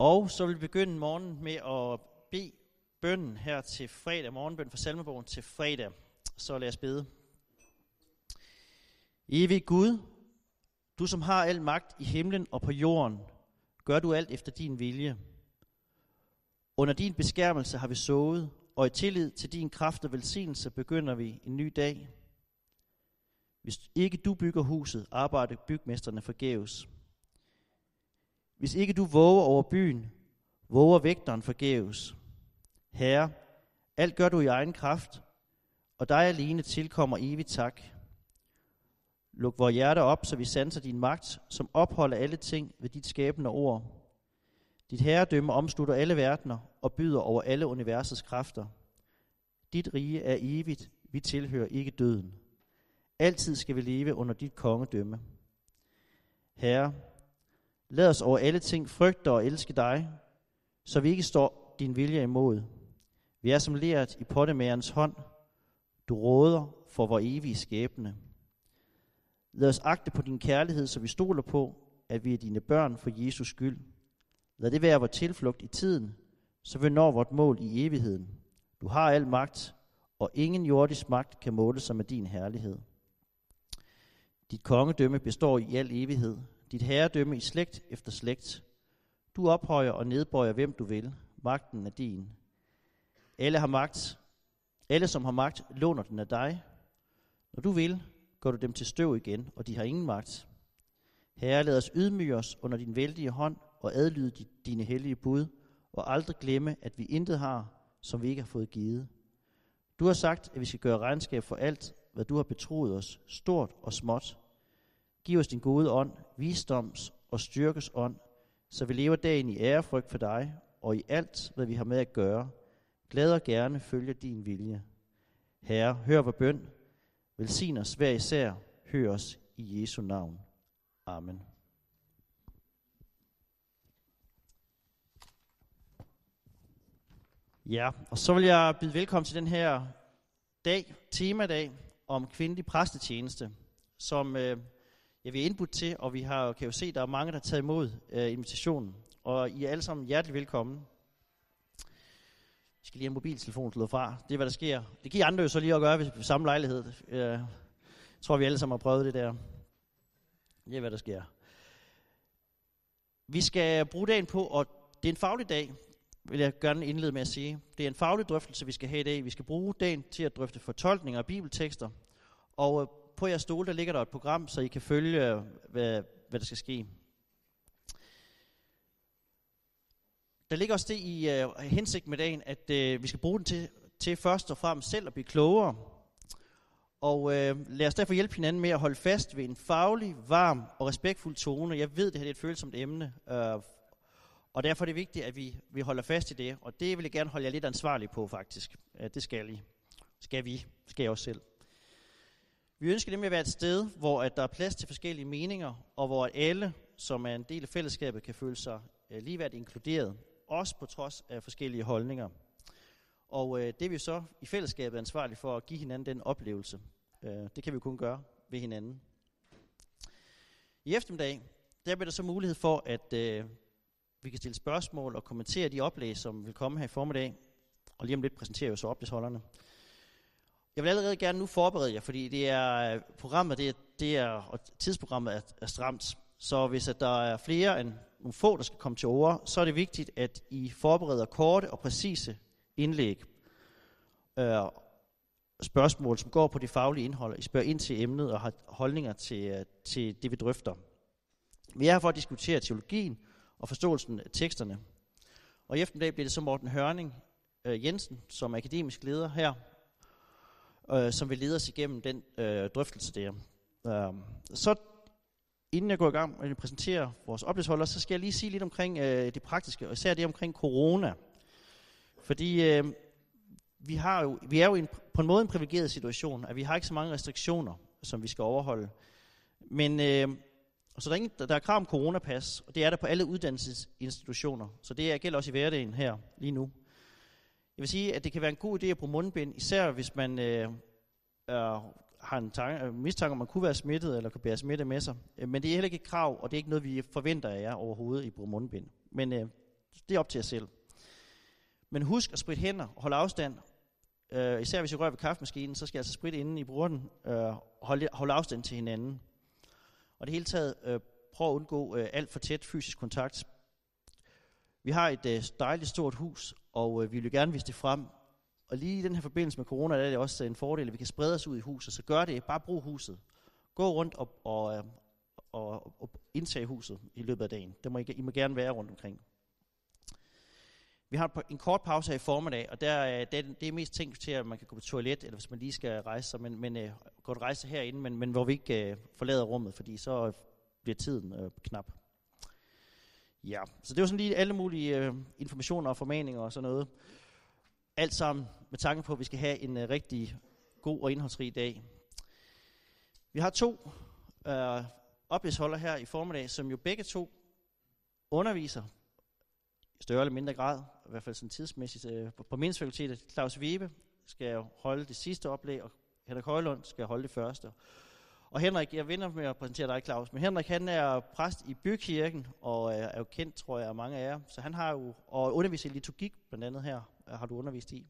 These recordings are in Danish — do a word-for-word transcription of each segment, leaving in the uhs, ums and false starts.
Og så vil vi begynde morgenen med at bede bønnen her til fredag, morgenbøn for salmebogen til fredag. Så lad os bede. Evig Gud, du som har al magt i himlen og på jorden, gør du alt efter din vilje. Under din beskærmelse har vi sovet, og i tillid til din kraft og velsignelse begynder vi en ny dag. Hvis ikke du bygger huset, arbejder bygmesterne forgæves. Hvis ikke du våger over byen, våger vægteren forgæves. Herre, alt gør du i egen kraft, og dig alene tilkommer evig tak. Luk vores hjerter op, så vi sanser din magt, som opholder alle ting ved dit skabende ord. Dit herredømme omslutter alle verdener og byder over alle universets kræfter. Dit rige er evigt, vi tilhører ikke døden. Altid skal vi leve under dit kongedømme. Herre, lad os over alle ting frygte og elske dig, så vi ikke står din vilje imod. Vi er som leret i pottemagerens hånd. Du råder for vor evige skæbne. Lad os agte på din kærlighed, så vi stoler på, at vi er dine børn for Jesus skyld. Lad det være vores tilflugt i tiden, så vi når vort mål i evigheden. Du har al magt, og ingen jordisk magt kan måle sig med din herlighed. Dit kongedømme består i al evighed. Dit herredømme i slægt efter slægt. Du ophøjer og nedbøjer, hvem du vil. Magten er din. Alle har magt. Alle, som har magt, låner den af dig. Når du vil, gør du dem til støv igen, og de har ingen magt. Herre, lad os ydmyge os under din vældige hånd og adlyde dine hellige bud, og aldrig glemme, at vi intet har, som vi ikke har fået givet. Du har sagt, at vi skal gøre regnskab for alt, hvad du har betroet os, stort og småt. Giv os din gode ånd, visdoms og styrkes ånd, så vi lever dagen i ærefrygt for dig, og i alt, hvad vi har med at gøre. Glad og gerne følger din vilje. Herre, hør vor bøn. Velsign os hver især. Hør os i Jesu navn. Amen. Ja, og så vil jeg byde velkommen til den her dag, temadag om kvindelig præstetjeneste, som øh, jeg vil indbudt til, og vi har, kan jo se, der er mange, der har taget imod øh, invitationen, og I er alle sammen hjertelig velkommen. Jeg skal lige have mobiltelefonen slået fra, det er hvad der sker. Det giver andre jo så lige at gøre ved samme lejlighed. Øh, jeg tror, vi alle sammen har prøvet det der. Det er hvad der sker. Vi skal bruge dagen på, og det er en faglig dag, vil jeg gerne indlede med at sige. Det er en faglig drøftelse, vi skal have i dag. Vi skal bruge dagen til at drøfte fortolkninger og bibeltekster. Og på jeres stole, der ligger der et program, så I kan følge, hvad, hvad der skal ske. Der ligger også det i uh, hensigt med dagen, at uh, vi skal bruge den til, til først og fremmest selv at blive klogere. Og uh, lad os derfor hjælpe hinanden med at holde fast ved en faglig, varm og respektfuld tone. Jeg ved, det her er et følsomt emne. Uh, Og derfor er det vigtigt, at vi, vi holder fast i det, og det vil jeg gerne holde jer lidt ansvarlig på, faktisk. Ja, det skal I. Skal vi. Skal jeg også selv. Vi ønsker nemlig at være et sted, hvor at der er plads til forskellige meninger, og hvor alle, som er en del af fællesskabet, kan føle sig uh, ligeværdigt inkluderet, også på trods af forskellige holdninger. Og uh, det er vi så i fællesskabet ansvarlige for at give hinanden den oplevelse. Uh, det kan vi kun gøre ved hinanden. I eftermiddag, der bliver der så mulighed for, at Uh, vi kan stille spørgsmål og kommentere de oplæg, som vil komme her i formiddag. Og lige om lidt præsenterer jeg så oplægsholderne. Jeg vil allerede gerne nu forberede jer, fordi det er programmet det er, det er, og tidsprogrammet er, er stramt. Så hvis at der er flere end nogle få, der skal komme til orde, så er det vigtigt, at I forbereder korte og præcise indlæg. Øh, spørgsmål, som går på det faglige indhold. I spørger ind til emnet og har holdninger til, til det, vi drøfter. Vi er her for at diskutere teologien og forståelsen af teksterne. Og i eftermiddag bliver det så Morten Hørning øh, Jensen, som er akademisk leder her, øh, som vil lede os igennem den øh, drøftelse der. Øh, så inden jeg går i gang med at præsentere vores oplægsholdere, så skal jeg lige sige lidt omkring øh, det praktiske, og især det omkring corona. Fordi øh, vi, har jo, vi er jo en, på en måde en privilegeret situation, at vi har ikke så mange restriktioner, som vi skal overholde. Men Øh, Og så der er, ingen, der er krav om coronapas, og det er der på alle uddannelsesinstitutioner. Så det gælder også i hverdagen her lige nu. Jeg vil sige, at det kan være en god idé at bruge mundbind, især hvis man øh, øh, har en tanke, mistanke, om man kunne være smittet eller kan bære smitte med sig. Men det er heller ikke et krav, og det er ikke noget, vi forventer af jer overhovedet i at bruge mundbind. Men øh, Det er op til jer selv. Men husk at spritte hænder og holde afstand. Øh, især hvis I rører ved kaffemaskinen, så skal I altså spritte inden I bruger den. Øh, holde, holde afstand til hinanden. Og det hele taget, øh, prøv at undgå øh, alt for tæt fysisk kontakt. Vi har et øh, dejligt stort hus, og øh, vi vil gerne vise det frem. Og lige i den her forbindelse med corona, der er det også en fordel, at vi kan sprede os ud i huset. Så gør det, bare brug huset. Gå rundt og, og, og, og indtage huset i løbet af dagen. Det må I, I må gerne være rundt omkring. Vi har en kort pause her i formiddag, og der, der, det er mest tænkt til, at man kan gå på toilet, eller hvis man lige skal rejse sig, men, men øh, godt rejse herinde, men, men hvor vi ikke øh, forlader rummet, fordi så bliver tiden øh, knap. Ja, så det var sådan lige alle mulige øh, informationer og formaninger og sådan noget. Alt sammen med tanke på, at vi skal have en øh, rigtig god og indholdsrig dag. Vi har to øh, oplæsholdere her i formiddag, som jo begge to underviser, i større eller mindre grad, i hvert fald sådan tidsmæssigt, øh, på Mindstfakultetet. Claus Vibe skal holde det sidste oplæg, og Henrik Højelund skal holde det første. Og Henrik, jeg vender med at præsentere dig, Claus, men Henrik, han er præst i Bykirken, og øh, er jo kendt, tror jeg, af mange af jer, så han har jo og undervist i liturgik, blandt andet her, har du undervist i.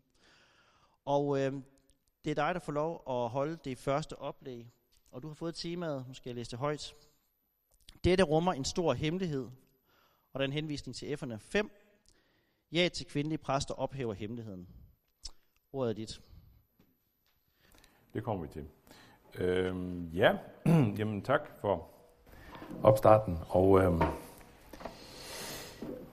Og øh, det er dig, der får lov at holde det første oplæg, og du har fået temaet, nu skal jeg læse det højt. Dette rummer en stor hemmelighed, og der er en henvisning til F'erne fem. Ja til kvindelige præster ophæver hemmeligheden. Ordet er dit. Det kommer vi til. Øhm, ja, jamen tak for opstarten. Og, øhm,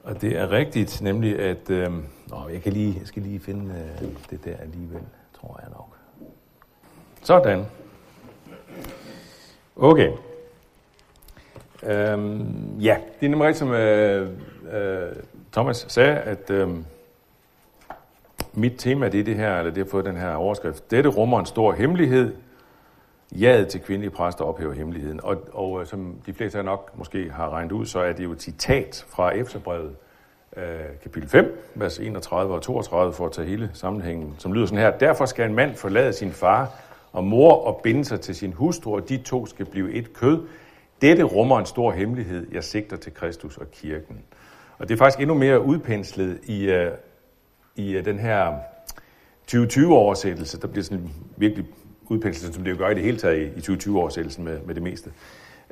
og det er rigtigt, nemlig at... Øhm, åh, jeg, kan lige, jeg skal lige finde øh, det der alligevel, tror jeg nok. Sådan. Okay. Øhm, ja, det er nemlig rigtigt, som øh, øh, Thomas sagde, at øh, mit tema det er det her, eller det har fået den her overskrift. Dette rummer en stor hemmelighed. Jaget til kvindelige præster ophæver hemmeligheden. Og, og øh, som de fleste af nok måske har regnet ud, så er det jo et citat fra Efeserbrevet øh, kapitel fem, vers enogtredive og toogtredive, for at tage hele sammenhængen, som lyder sådan her. Derfor skal en mand forlade sin far og mor og binde sig til sin hustru, og de to skal blive et kød. Dette rummer en stor hemmelighed, jeg sigter til Kristus og kirken. Og det er faktisk endnu mere udpenslet i, øh, i øh, den her tyve tyve-oversættelse. Der bliver sådan virkelig udpenslet, som det jo gør i det hele taget i, i tyve tyve-oversættelsen med, med det meste.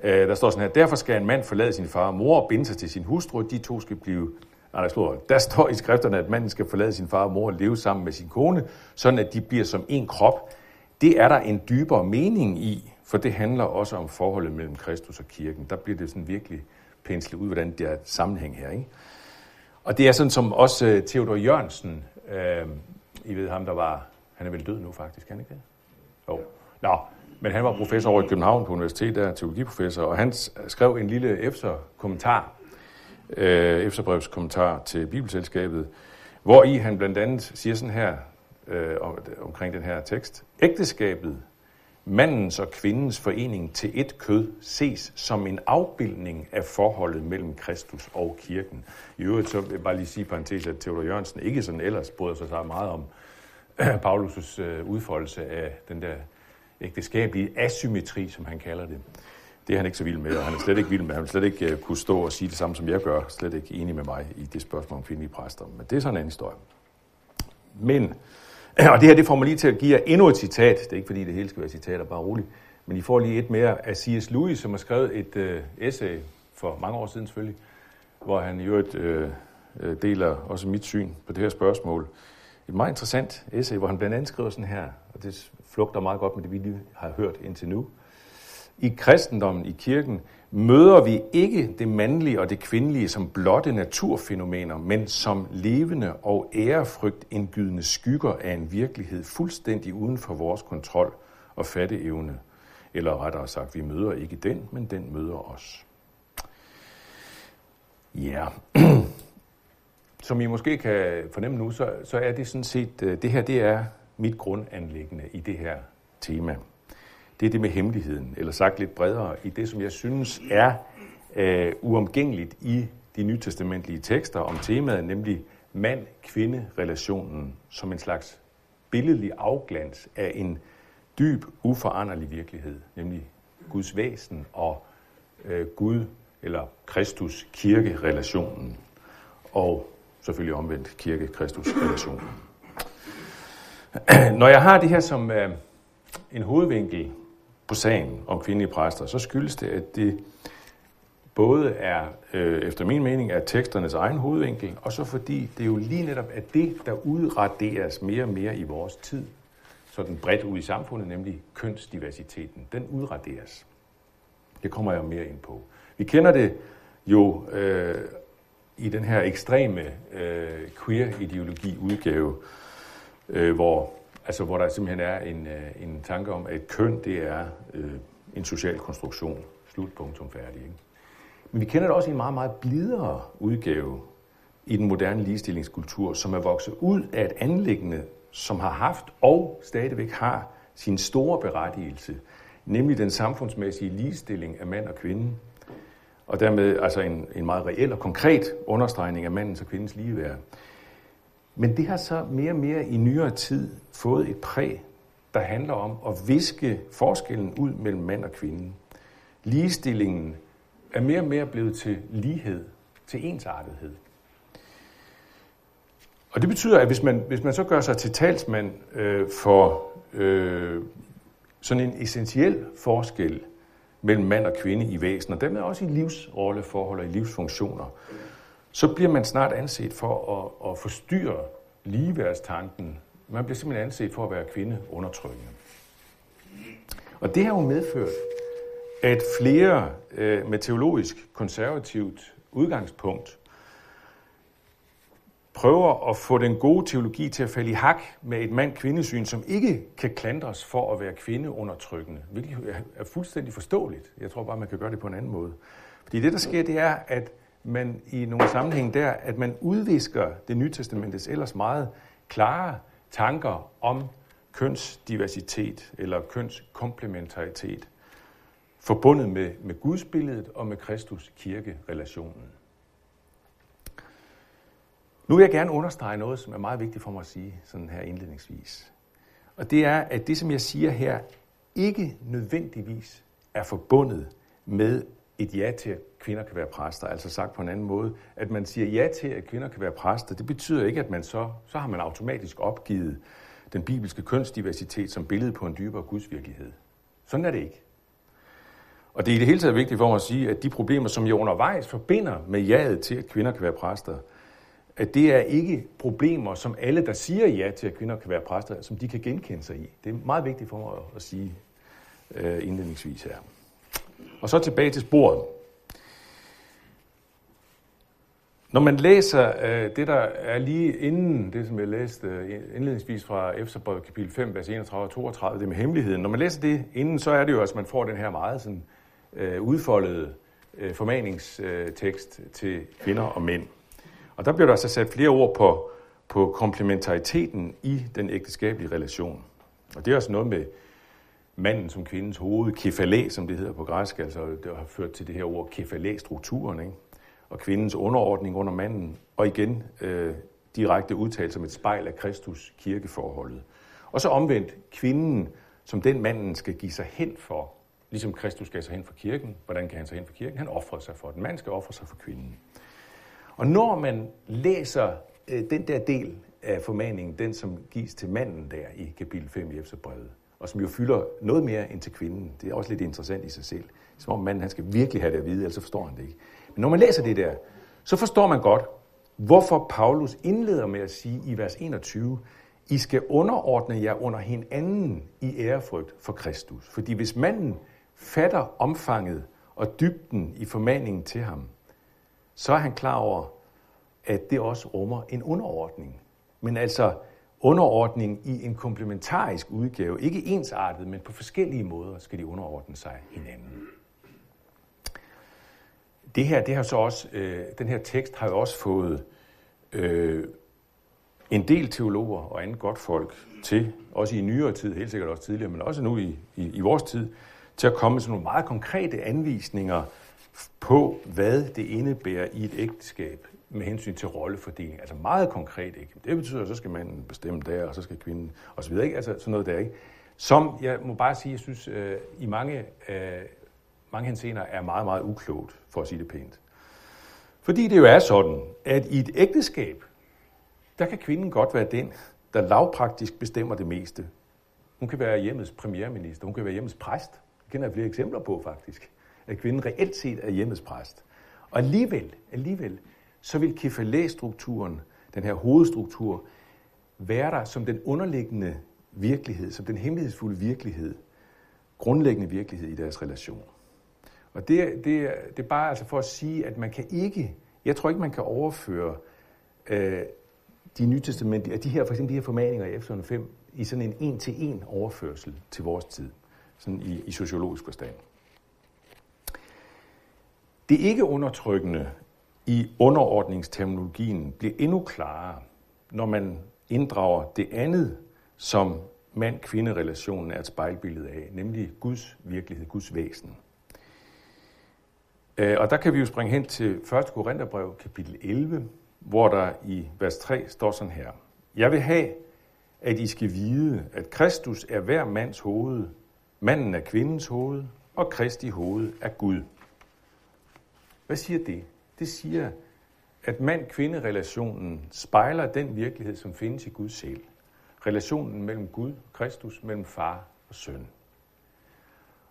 Øh, der står sådan her, derfor skal en mand forlade sin far og mor og binde sig til sin hustru, de to skal blive... Nej, der, står, der står i skrifterne, at manden skal forlade sin far og mor og leve sammen med sin kone, sådan at de bliver som en krop. Det er der en dybere mening i. For det handler også om forholdet mellem Kristus og kirken. Der bliver det sådan virkelig penslet ud, hvordan der er et sammenhæng her. Ikke? Og det er sådan som også uh, Theodor Jørgensen, øh, I ved ham, der var... Han er vel død nu faktisk, kan han ikke det? Jo. Nå, men han var professor over i København på universitetet, der er teologiprofessor, og han skrev en lille Efeser-kommentar, øh, Efeserbrevets kommentar til Bibelselskabet, hvor i han blandt andet siger sådan her, øh, om, omkring den her tekst, ægteskabet, mandens og kvindens forening til et kød ses som en afbildning af forholdet mellem Kristus og kirken. I øvrigt så vil jeg bare lige sige parentes, at Theodor Jørgensen ikke sådan ellers bryder sig så meget om Paulus' udfoldelse af den der ægteskabelige asymmetri, som han kalder det. Det er han ikke så vild med, og han er slet ikke vild med. Han vil slet ikke kunne stå og sige det samme, som jeg gør. Slet ikke enig med mig i det spørgsmål om kvindelige præster. Men det er sådan en anden historie. Men... Og det her, det får mig lige til at give jer endnu et citat. Det er ikke, fordi det hele skal være citater, bare roligt. Men I får lige et mere af C S. Lewis, som har skrevet et øh, essay for mange år siden selvfølgelig, hvor han i øvrigt øh, deler også mit syn på det her spørgsmål. Et meget interessant essay, hvor han blandt andet skriver sådan her, og det flugter meget godt med det, vi lige har hørt indtil nu. I kristendommen, i kirken, møder vi ikke det mandlige og det kvindelige som blotte naturfænomener, men som levende og ærefrygtindgydende skygger af en virkelighed fuldstændig uden for vores kontrol og fatteevne. Eller rettere sagt, vi møder ikke den, men den møder os. Ja, som I måske kan fornemme nu, så, så er det sådan set, det her det er mit grundanliggende i det her tema. Det er det med hemmeligheden, eller sagt lidt bredere, i det, som jeg synes er øh, uomgængeligt i de nytestamentlige tekster om temaet, nemlig mand-kvinde-relationen som en slags billedlig afglans af en dyb, uforanderlig virkelighed, nemlig Guds væsen og øh, Gud eller Kristus-kirke-relationen. og selvfølgelig omvendt kirke-kristus-relationen. Når jeg har det her som øh, en hovedvinkel på sagen om kvindelige præster, så skyldes det, at det både er, øh, efter min mening, er teksternes egen hovedvinkel, og så fordi det jo lige netop er det, der udraderes mere og mere i vores tid, sådan bredt ud i samfundet, nemlig kønsdiversiteten. Den udraderes. Det kommer jeg mere ind på. Vi kender det jo øh, i den her ekstreme øh, queer-ideologi-udgave, øh, hvor, altså, hvor der simpelthen er en, øh, en tanke om, at køn det er øh, en social konstruktion. Slutpunktum færdig. Ikke? Men vi kender det også i en meget, meget blidere udgave i den moderne ligestillingskultur, som er vokset ud af et anliggende, som har haft og stadigvæk har sin store berettigelse, nemlig den samfundsmæssige ligestilling af mand og kvinde, og dermed altså en, en meget reel og konkret understregning af mandens og kvindens ligeværd. Men det har så mere og mere i nyere tid fået et præg, der handler om at viske forskellen ud mellem mand og kvinde. Ligestillingen er mere og mere blevet til lighed, til ensartethed. Og det betyder, at hvis man, hvis man så gør sig til talsmand øh, for øh, sådan en essentiel forskel mellem mand og kvinde i væsen, og dermed også i livsrolleforhold og i livsfunktioner, så bliver man snart anset for at, at forstyrre ligeværstanken. Man bliver simpelthen anset for at være kvindeundertrykkende. Og det har jo medført, at flere øh, med teologisk konservativt udgangspunkt prøver at få den gode teologi til at falde i hak med et mand-kvindesyn, som ikke kan klandres for at være kvindeundertrykkende, hvilket er fuldstændig forståeligt. Jeg tror bare, man kan gøre det på en anden måde. Fordi det, der sker, det er, at man i nogle sammenhæng der, at man udvisker det nye testamentets ellers meget klare tanker om kønsdiversitet eller kønskomplementaritet, forbundet med, med gudsbilledet og med Kristus-kirke-relationen. Nu vil jeg gerne understrege noget, som er meget vigtigt for mig at sige sådan her indledningsvis. Og det er, at det, som jeg siger her, ikke nødvendigvis er forbundet med et ja til, at kvinder kan være præster. Altså sagt på en anden måde, at man siger ja til, at kvinder kan være præster, det betyder ikke, at man så, så har man automatisk opgivet den bibelske kønsdiversitet som billede på en dybere gudsvirkelighed. Sådan er det ikke. Og det er i det hele taget vigtigt for mig at sige, at de problemer, som jeg undervejs forbinder med jaet til, at kvinder kan være præster, at det er ikke problemer, som alle, der siger ja til, at kvinder kan være præster, som de kan genkende sig i. Det er meget vigtigt for mig at sige øh, indledningsvis her. Og så tilbage til sporet. Når man læser øh, det, der er lige inden det, som jeg læste øh, indledningsvis fra Efeserbrevet kapitel fem, vers enogtredive og toogtredive, det med hemmeligheden. Når man læser det inden, så er det jo, at man får den her meget sådan, øh, udfoldede øh, formaningstekst til kvinder og mænd. Og der bliver der altså sat flere ord på, på komplementariteten i den ægteskabelige relation. Og det er også noget med manden som kvindens hoved, kefalé, som det hedder på græsk, altså det har ført til det her ord kefalé-strukturen, ikke? Og kvindens underordning under manden, og igen øh, direkte udtalt som et spejl af Kristus-kirkeforholdet. Og så omvendt kvinden, som den manden skal give sig hen for, ligesom Kristus gav sig hen for kirken. Hvordan kan han sig hen for kirken? Han offrer sig for den. Mand skal offre sig for kvinden. Og når man læser øh, den der del af formaningen, den som gives til manden der i kapitel fem i Efeserbrevet, og som jo fylder noget mere end til kvinden, det er også lidt interessant i sig selv, som om manden han skal virkelig have det at vide, ellers så forstår han det ikke. Men når man læser det der, så forstår man godt, hvorfor Paulus indleder med at sige i vers enogtyve, I skal underordne jer under hinanden i ærefrygt for Kristus. Fordi hvis manden fatter omfanget og dybden i formaningen til ham, så er han klar over, at det også rummer en underordning. Men altså underordning i en komplementarisk udgave. Ikke ensartet, men på forskellige måder skal de underordne sig hinanden. Det her, det har så også, øh, den her tekst har jo også fået øh, en del teologer og andet godtfolk til, også i nyere tid, helt sikkert også tidligere, men også nu i, i, i vores tid, til at komme med sådan nogle meget konkrete anvisninger på, hvad det indebærer i et ægteskab med hensyn til rollefordeling. Altså meget konkret, ikke? Det betyder, at så skal manden bestemme der, og så skal kvinden, og så videre, ikke? Altså sådan noget der, ikke? Som, jeg må bare sige, jeg synes, øh, i mange, øh, mange henseender er meget, meget uklogt, for at sige det pænt. Fordi det jo er sådan, at i et ægteskab, der kan kvinden godt være den, der lavpraktisk bestemmer det meste. Hun kan være hjemmets premierminister, hun kan være hjemmets præst. Det kender jeg flere eksempler på faktisk, at kvinden reelt set er hjemmets præst. Og alligevel, alligevel, så vil kefalæ-strukturen, den her hovedstruktur, være der som den underliggende virkelighed, som den hemmelighedsfulde virkelighed, grundlæggende virkelighed i deres relation. Og det, det, det er bare altså for at sige, at man kan ikke, jeg tror ikke, man kan overføre øh, de nytestamentlige, de her, for eksempel de her formaninger i Efeserne fem, i sådan en en-til-en overførsel til vores tid, sådan i, i sociologisk forstand. Det ikke undertrykkende i underordningsterminologien bliver endnu klarere, når man inddrager det andet, som mand-kvinde-relationen er et spejlbillede af, nemlig Guds virkelighed, Guds væsen. Og der kan vi jo springe hen til første Korintherbrev, kapitel elleve, hvor der i vers tre står sådan her. Jeg vil have, at I skal vide, at Kristus er hver mands hoved, manden er kvindens hoved, og Kristi hoved er Gud. Hvad siger det? Det siger, at mand-kvinde-relationen spejler den virkelighed, som findes i Gud selv. Relationen mellem Gud, Kristus, mellem far og søn.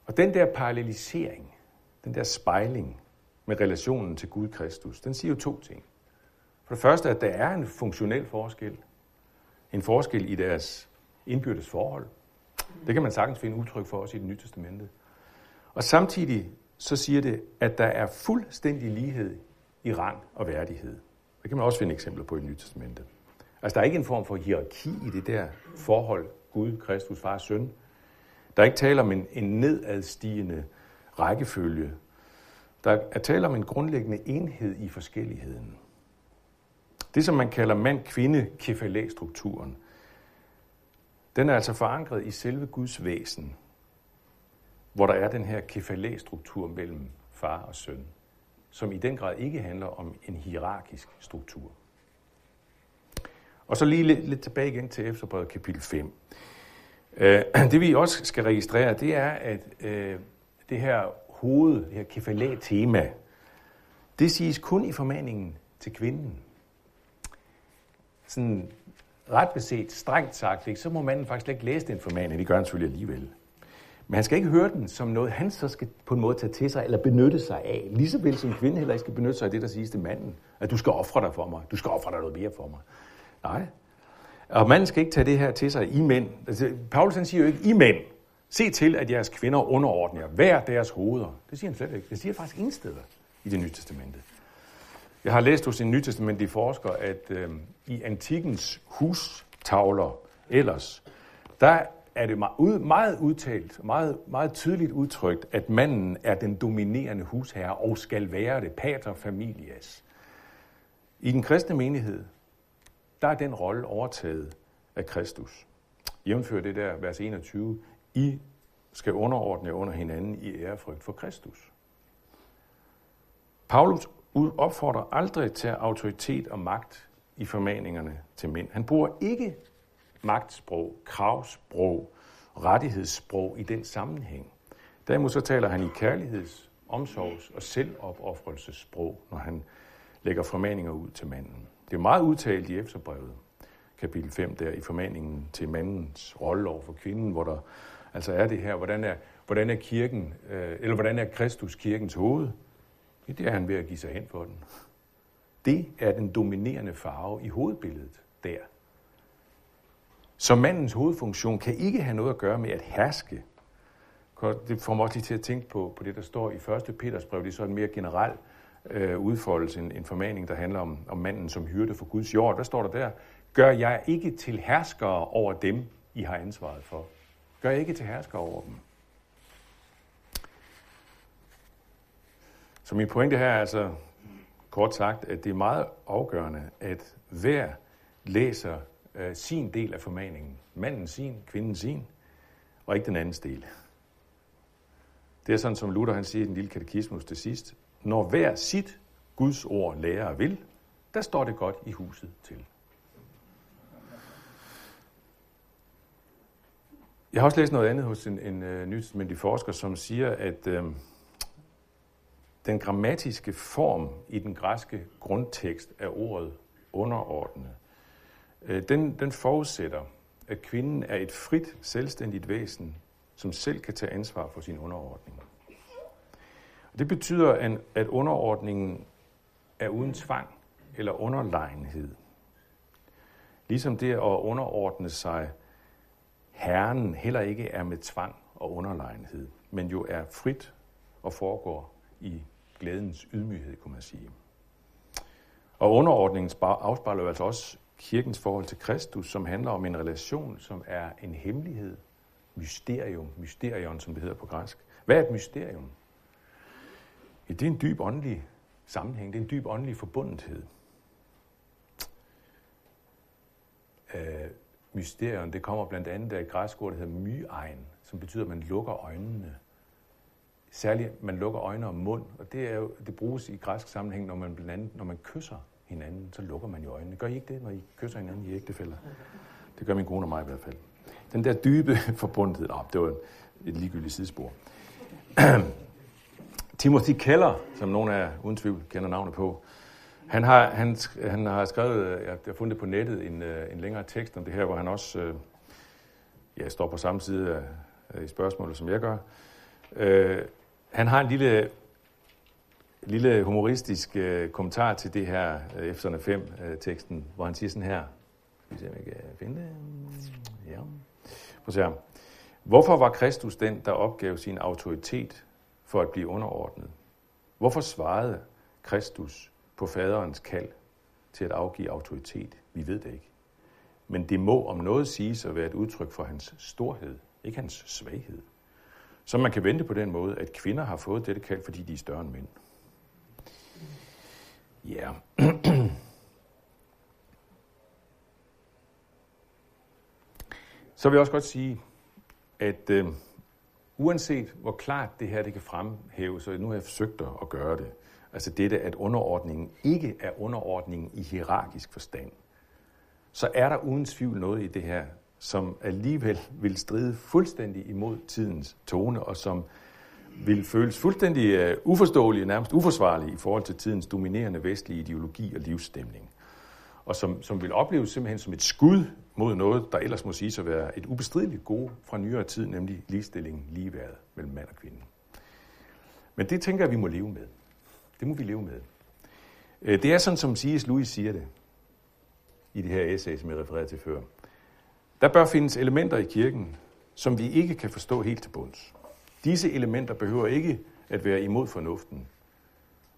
Og den der parallelisering, den der spejling med relationen til Gud, Kristus, den siger jo to ting. For det første, at der er en funktionel forskel. En forskel i deres indbyrdes forhold. Det kan man sagtens finde udtryk for også i Det Nye Testamente. Og samtidig så siger det, at der er fuldstændig lighed i rang og værdighed. Det kan man også finde eksempler på i Det Nye Testamente. Altså, der er ikke en form for hierarki i det der forhold Gud, Kristus, far og søn. Der er ikke tale om en, en nedadstigende rækkefølge. Der er tale om en grundlæggende enhed i forskelligheden. Det, som man kalder mand-kvinde-kefalæ-strukturen, den er altså forankret i selve Guds væsen, hvor der er den her kefalæ-struktur mellem far og søn, som i den grad ikke handler om en hierarkisk struktur. Og så lige lidt, lidt tilbage igen til Efeserbrevet kapitel fem. Øh, det vi også skal registrere, det er, at øh, det her hoved, det her kefalæ-tema, det siges kun i formaningen til kvinden. Sådan ret beset, strengt sagt, ikke, så må manden faktisk ikke læse den formaning, det gør han selvfølgelig alligevel. Men han skal ikke høre den som noget, han så skal på en måde tage til sig eller benytte sig af. Lige så vel som kvinden heller ikke skal benytte sig af det, der siges til manden. At du skal ofre dig for mig, du skal ofre dig noget mere for mig. Nej. Og manden skal ikke tage det her til sig, I mænd. Altså, Paulus han siger jo ikke, I mænd, se til, at jeres kvinder underordner hver deres hoveder. Det siger han slet ikke. Det siger faktisk ingen steder i Det Nye Testamente. Jeg har læst hos en nytestamentlig forsker, at øh, i antikkens hustavler ellers, der er det meget udtalt, meget, meget tydeligt udtrykt, at manden er den dominerende husherre og skal være det, pater familias. I den kristne menighed, der er den rolle overtaget af Kristus. Jævnfører det der vers enogtyve, I skal underordne jer under hinanden i ærefrygt for Kristus. Paulus opfordrer aldrig til autoritet og magt i formaningerne til mænd. Han bruger ikke magtsprog, kravsprog, rettighedssprog i den sammenhæng. Derimod så taler han i kærligheds-, omsorgs- og selvopoffrelsessprog, når han lægger formaninger ud til manden. Det er meget udtalt i Efeserbrevet, kapitel fem, der i formaningen til mandens rolle over for kvinden, hvor der altså er det her, hvordan er, hvordan er kirken, øh, eller hvordan er Kristus kirkens hoved? Det er han ved at give sig hen for den. Det er den dominerende farve i hovedbilledet der. Så mandens hovedfunktion kan ikke have noget at gøre med at herske. Det får mig også lige til at tænke på, på det, der står i første Peters brev. Det er så en mere generel øh, udfoldelse, en, en formaning, der handler om, om manden som hyrde for Guds jord. Hvad står der der? Gør jeg ikke til herskere over dem, I har ansvaret for. Gør jeg ikke til herskere over dem. Så min pointe her er altså kort sagt, at det er meget afgørende, at hver læser øh, sin del af formaningen. Manden sin, kvinden sin, og ikke den andens del. Det er sådan, som Luther han siger i den lille katekismus til sidst. Når hver sit Guds ord lærer og vil, der står det godt i huset til. Jeg har også læst noget andet hos en, en øh, nytestamentlig forsker, som siger, at... Øh, Den grammatiske form i den græske grundtekst af ordet underordnet, den, den forudsætter, at kvinden er et frit, selvstændigt væsen, som selv kan tage ansvar for sin underordning. Det betyder, at underordningen er uden tvang eller underlegenhed. Ligesom det at underordne sig herren heller ikke er med tvang og underlegenhed, men jo er frit og foregår i glædens ydmyghed, kunne man sige. Og underordningen afspejler altså også kirkens forhold til Kristus, som handler om en relation, som er en hemmelighed. Mysterium, mysterion, som det hedder på græsk. Hvad er et mysterium? Ja, det er en dyb åndelig sammenhæng, det er en dyb åndelig forbundethed. Øh, mysterion, det kommer blandt andet af et græsk ord, der hedder myein, som betyder, at man lukker øjnene. Særligt, man lukker øjne og mund, og det, er jo, det bruges i græsk sammenhæng, når man blandt andet, når man kysser hinanden, så lukker man jo øjnene. Gør I ikke det, når I kysser hinanden i ægtefæller? Det gør min kone og mig i hvert fald. Den der dybe forbundethed. Oh, det var et ligegyldigt sidespor. Timothy Keller, som nogen af jer uden tvivl kender navnet på, han har, han, han har skrevet, jeg har fundet på nettet, en, en længere tekst om det her, hvor han også ja, står på samme side af, i spørgsmålet, som jeg gør. Uh, han har en lille, lille humoristisk uh, kommentar til det her uh, Efeserne fem-teksten, uh, hvor han siger sådan her. Skal vi se, om jeg kan finde det? Ja. Prøv at se her. Hvorfor var Kristus den, der opgav sin autoritet for at blive underordnet? Hvorfor svarede Kristus på faderens kald til at afgive autoritet? Vi ved det ikke. Men det må om noget siges at være et udtryk for hans storhed, ikke hans svaghed. Så man kan vente på den måde, at kvinder har fået dette kald, fordi de er større end mænd. Ja. Yeah. Så vil jeg også godt sige, at øh, uanset hvor klart det her det kan fremhæves, og nu har jeg forsøgt at gøre det, altså dette, at underordningen ikke er underordningen i hierarkisk forstand, så er der uden tvivl noget i det her, som alligevel vil stride fuldstændig imod tidens tone, og som vil føles fuldstændig uh, uforståelig, nærmest uforsvarlig i forhold til tidens dominerende vestlige ideologi og livsstemning. Og som, som vil opleves simpelthen som et skud mod noget, der ellers må siges at være et ubestrideligt gode fra nyere tid, nemlig ligestilling, ligeværd mellem mand og kvinde. Men det tænker jeg, vi må leve med. Det må vi leve med. Det er sådan, som C S. Lewis siger det i det her essay, som jeg refererede til før. Der bør findes elementer i kirken, som vi ikke kan forstå helt til bunds. Disse elementer behøver ikke at være imod fornuften,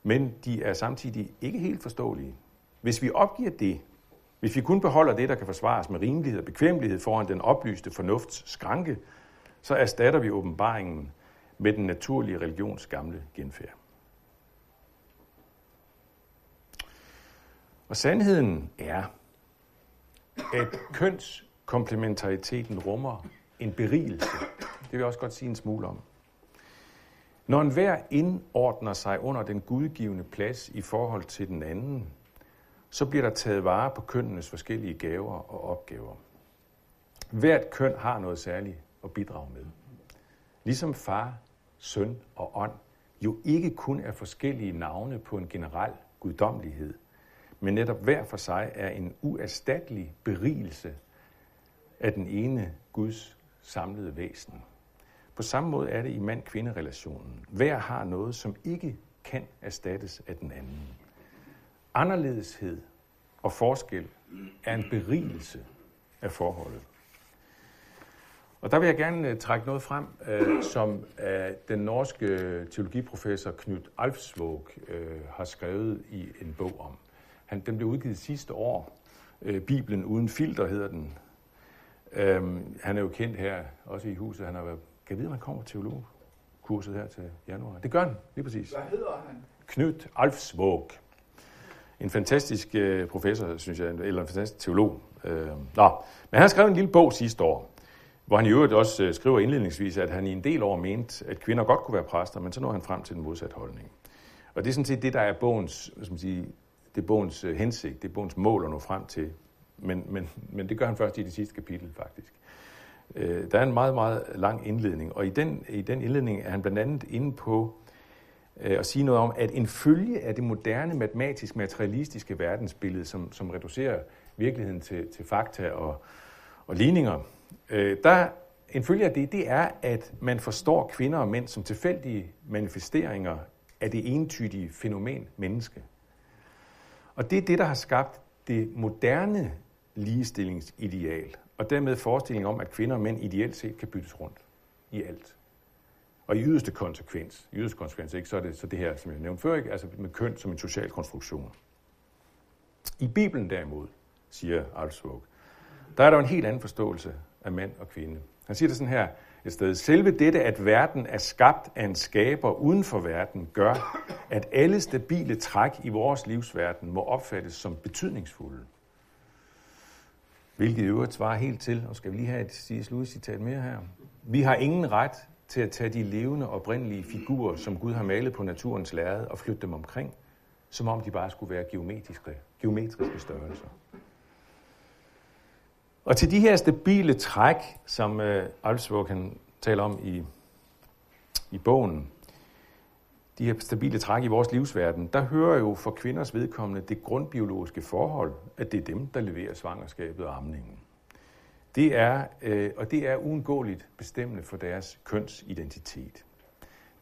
men de er samtidig ikke helt forståelige. Hvis vi opgiver det, hvis vi kun beholder det, der kan forsvares med rimelighed og bekvemmelighed foran den oplyste fornufts skranke, så erstatter vi åbenbaringen med den naturlige religions gamle genfærd. Og sandheden er, at køns komplementariteten rummer en berigelse. Det vil jeg også godt sige en smule om. Når enhver indordner sig under den gudgivende plads i forhold til den anden, så bliver der taget vare på kønnenes forskellige gaver og opgaver. Hvert køn har noget særligt at bidrage med. Ligesom far, søn og ånd jo ikke kun er forskellige navne på en generel guddommelighed, men netop hver for sig er en uerstattelig berigelse af den ene Guds samlede væsen. På samme måde er det i mand-kvinde-relationen. Hver har noget, som ikke kan erstattes af den anden. Anderledeshed og forskel er en berigelse af forholdet. Og der vil jeg gerne trække noget frem, som den norske teologiprofessor Knut Alfsvåg har skrevet i en bog om. Den blev udgivet sidste år. Bibelen uden filter hedder den. Um, han er jo kendt her, også i huset. Han har været, kan jeg vide, om han kommer til teologkurset her til januar? Det gør han, lige præcis. Hvad hedder han? Knut Alfsvåg. En fantastisk uh, professor, synes jeg, eller en fantastisk teolog. Uh, nå, men han skrev en lille bog sidste år, hvor han i øvrigt også uh, skriver indledningsvis, at han i en del år mente, at kvinder godt kunne være præster, men så nåede han frem til den modsatte holdning. Og det er sådan set det, der er bogens, hvad skal man sige, det er bogens uh, hensigt, det er bogens mål at nå frem til. Men, men, men det gør han først i det sidste kapitel, faktisk. Øh, der er en meget, meget lang indledning, og i den, i den indledning er han blandt andet inde på og sige noget om, at en følge af det moderne, matematisk, materialistiske verdensbillede, som, som reducerer virkeligheden til, til fakta og, og ligninger, øh, der, en følge af det, det er, at man forstår kvinder og mænd som tilfældige manifesteringer af det entydige fænomen menneske. Og det er det, der har skabt det moderne ligestillingsideal, og dermed forestillingen om, at kvinder og mænd ideelt set kan byttes rundt i alt. Og i yderste konsekvens, i yderste konsekvens ikke, så er det så det her, som jeg nævnte før, ikke? Altså med køn som en social konstruktion. I Bibelen derimod, siger Alfsvåg, der er der en helt anden forståelse af mand og kvinde. Han siger det sådan her et sted. Selve dette, at verden er skabt af en skaber uden for verden, gør, at alle stabile træk i vores livsverden må opfattes som betydningsfulde. Hvilket i øvrigt svarer helt til, og skal vi lige have et C S. Lewis citat mere her. Vi har ingen ret til at tage de levende oprindelige figurer, som Gud har malet på naturens lærred, og flytte dem omkring, som om de bare skulle være geometriske, geometriske størrelser. Og til de her stabile træk, som øh, Alfsvåg kan tale om i, i bogen, de her stabile træk i vores livsverden, der hører jo for kvinders vedkommende det grundbiologiske forhold, at det er dem, der leverer svangerskabet og amningen. Det er, øh, og det er uundgåeligt bestemmende for deres kønsidentitet.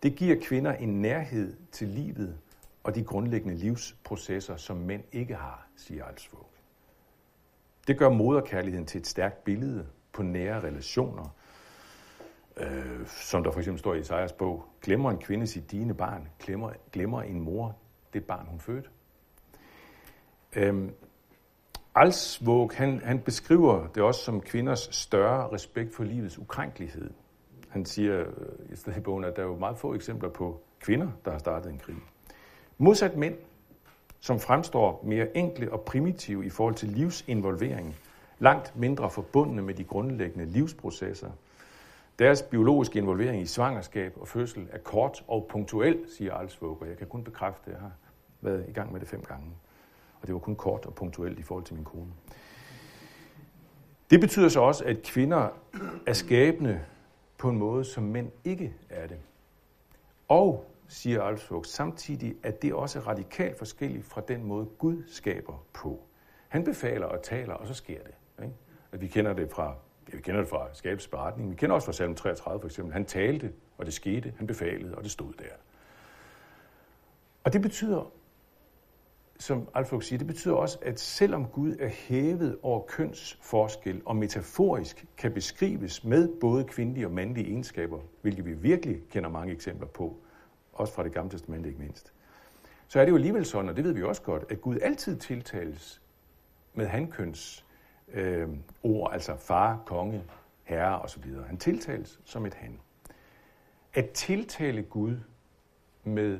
Det giver kvinder en nærhed til livet og de grundlæggende livsprocesser, som mænd ikke har, siger Alfsvåg. Det gør moderkærligheden til et stærkt billede på nære relationer, øh, som der for eksempel står i Isaias bog. Glemmer en kvinde sit dine barn, glemmer, glemmer en mor det barn, hun fødte. Øhm, Alfsvåg, han, han beskriver det også som kvinders større respekt for livets ukrænkelighed. Han siger øh, i stedet i bogen, at der er jo meget få eksempler på kvinder, der har startet en krig. Modsat mænd, som fremstår mere enkle og primitive i forhold til livsinvolvering, langt mindre forbundne med de grundlæggende livsprocesser. Deres biologiske involvering i svangerskab og fødsel er kort og punktuel, siger Alfsvåg, og jeg kan kun bekræfte, at jeg har været i gang med det fem gange. Og det var kun kort og punktuelt i forhold til min kone. Det betyder så også, at kvinder er skabende på en måde, som mænd ikke er det. Og siger Alfsvåg, samtidig, at det også er radikalt forskelligt fra den måde, Gud skaber på. Han befaler og taler, og så sker det. Ikke? At vi kender det fra, ja, vi kender det fra skabelsberetningen, vi kender også fra Salm treogtredive for eksempel. Han talte, og det skete, han befalede, og det stod der. Og det betyder, som Alfsvåg siger, det betyder også, at selvom Gud er hævet over kønsforskel og metaforisk kan beskrives med både kvindelige og mandlige egenskaber, hvilket vi virkelig kender mange eksempler på, også fra Det Gamle Testament ikke mindst, så er det jo alligevel sådan, og det ved vi også godt, at Gud altid tiltales med hankøns øh, ord, altså far, konge, herre osv. Han tiltales som et han. At tiltale Gud med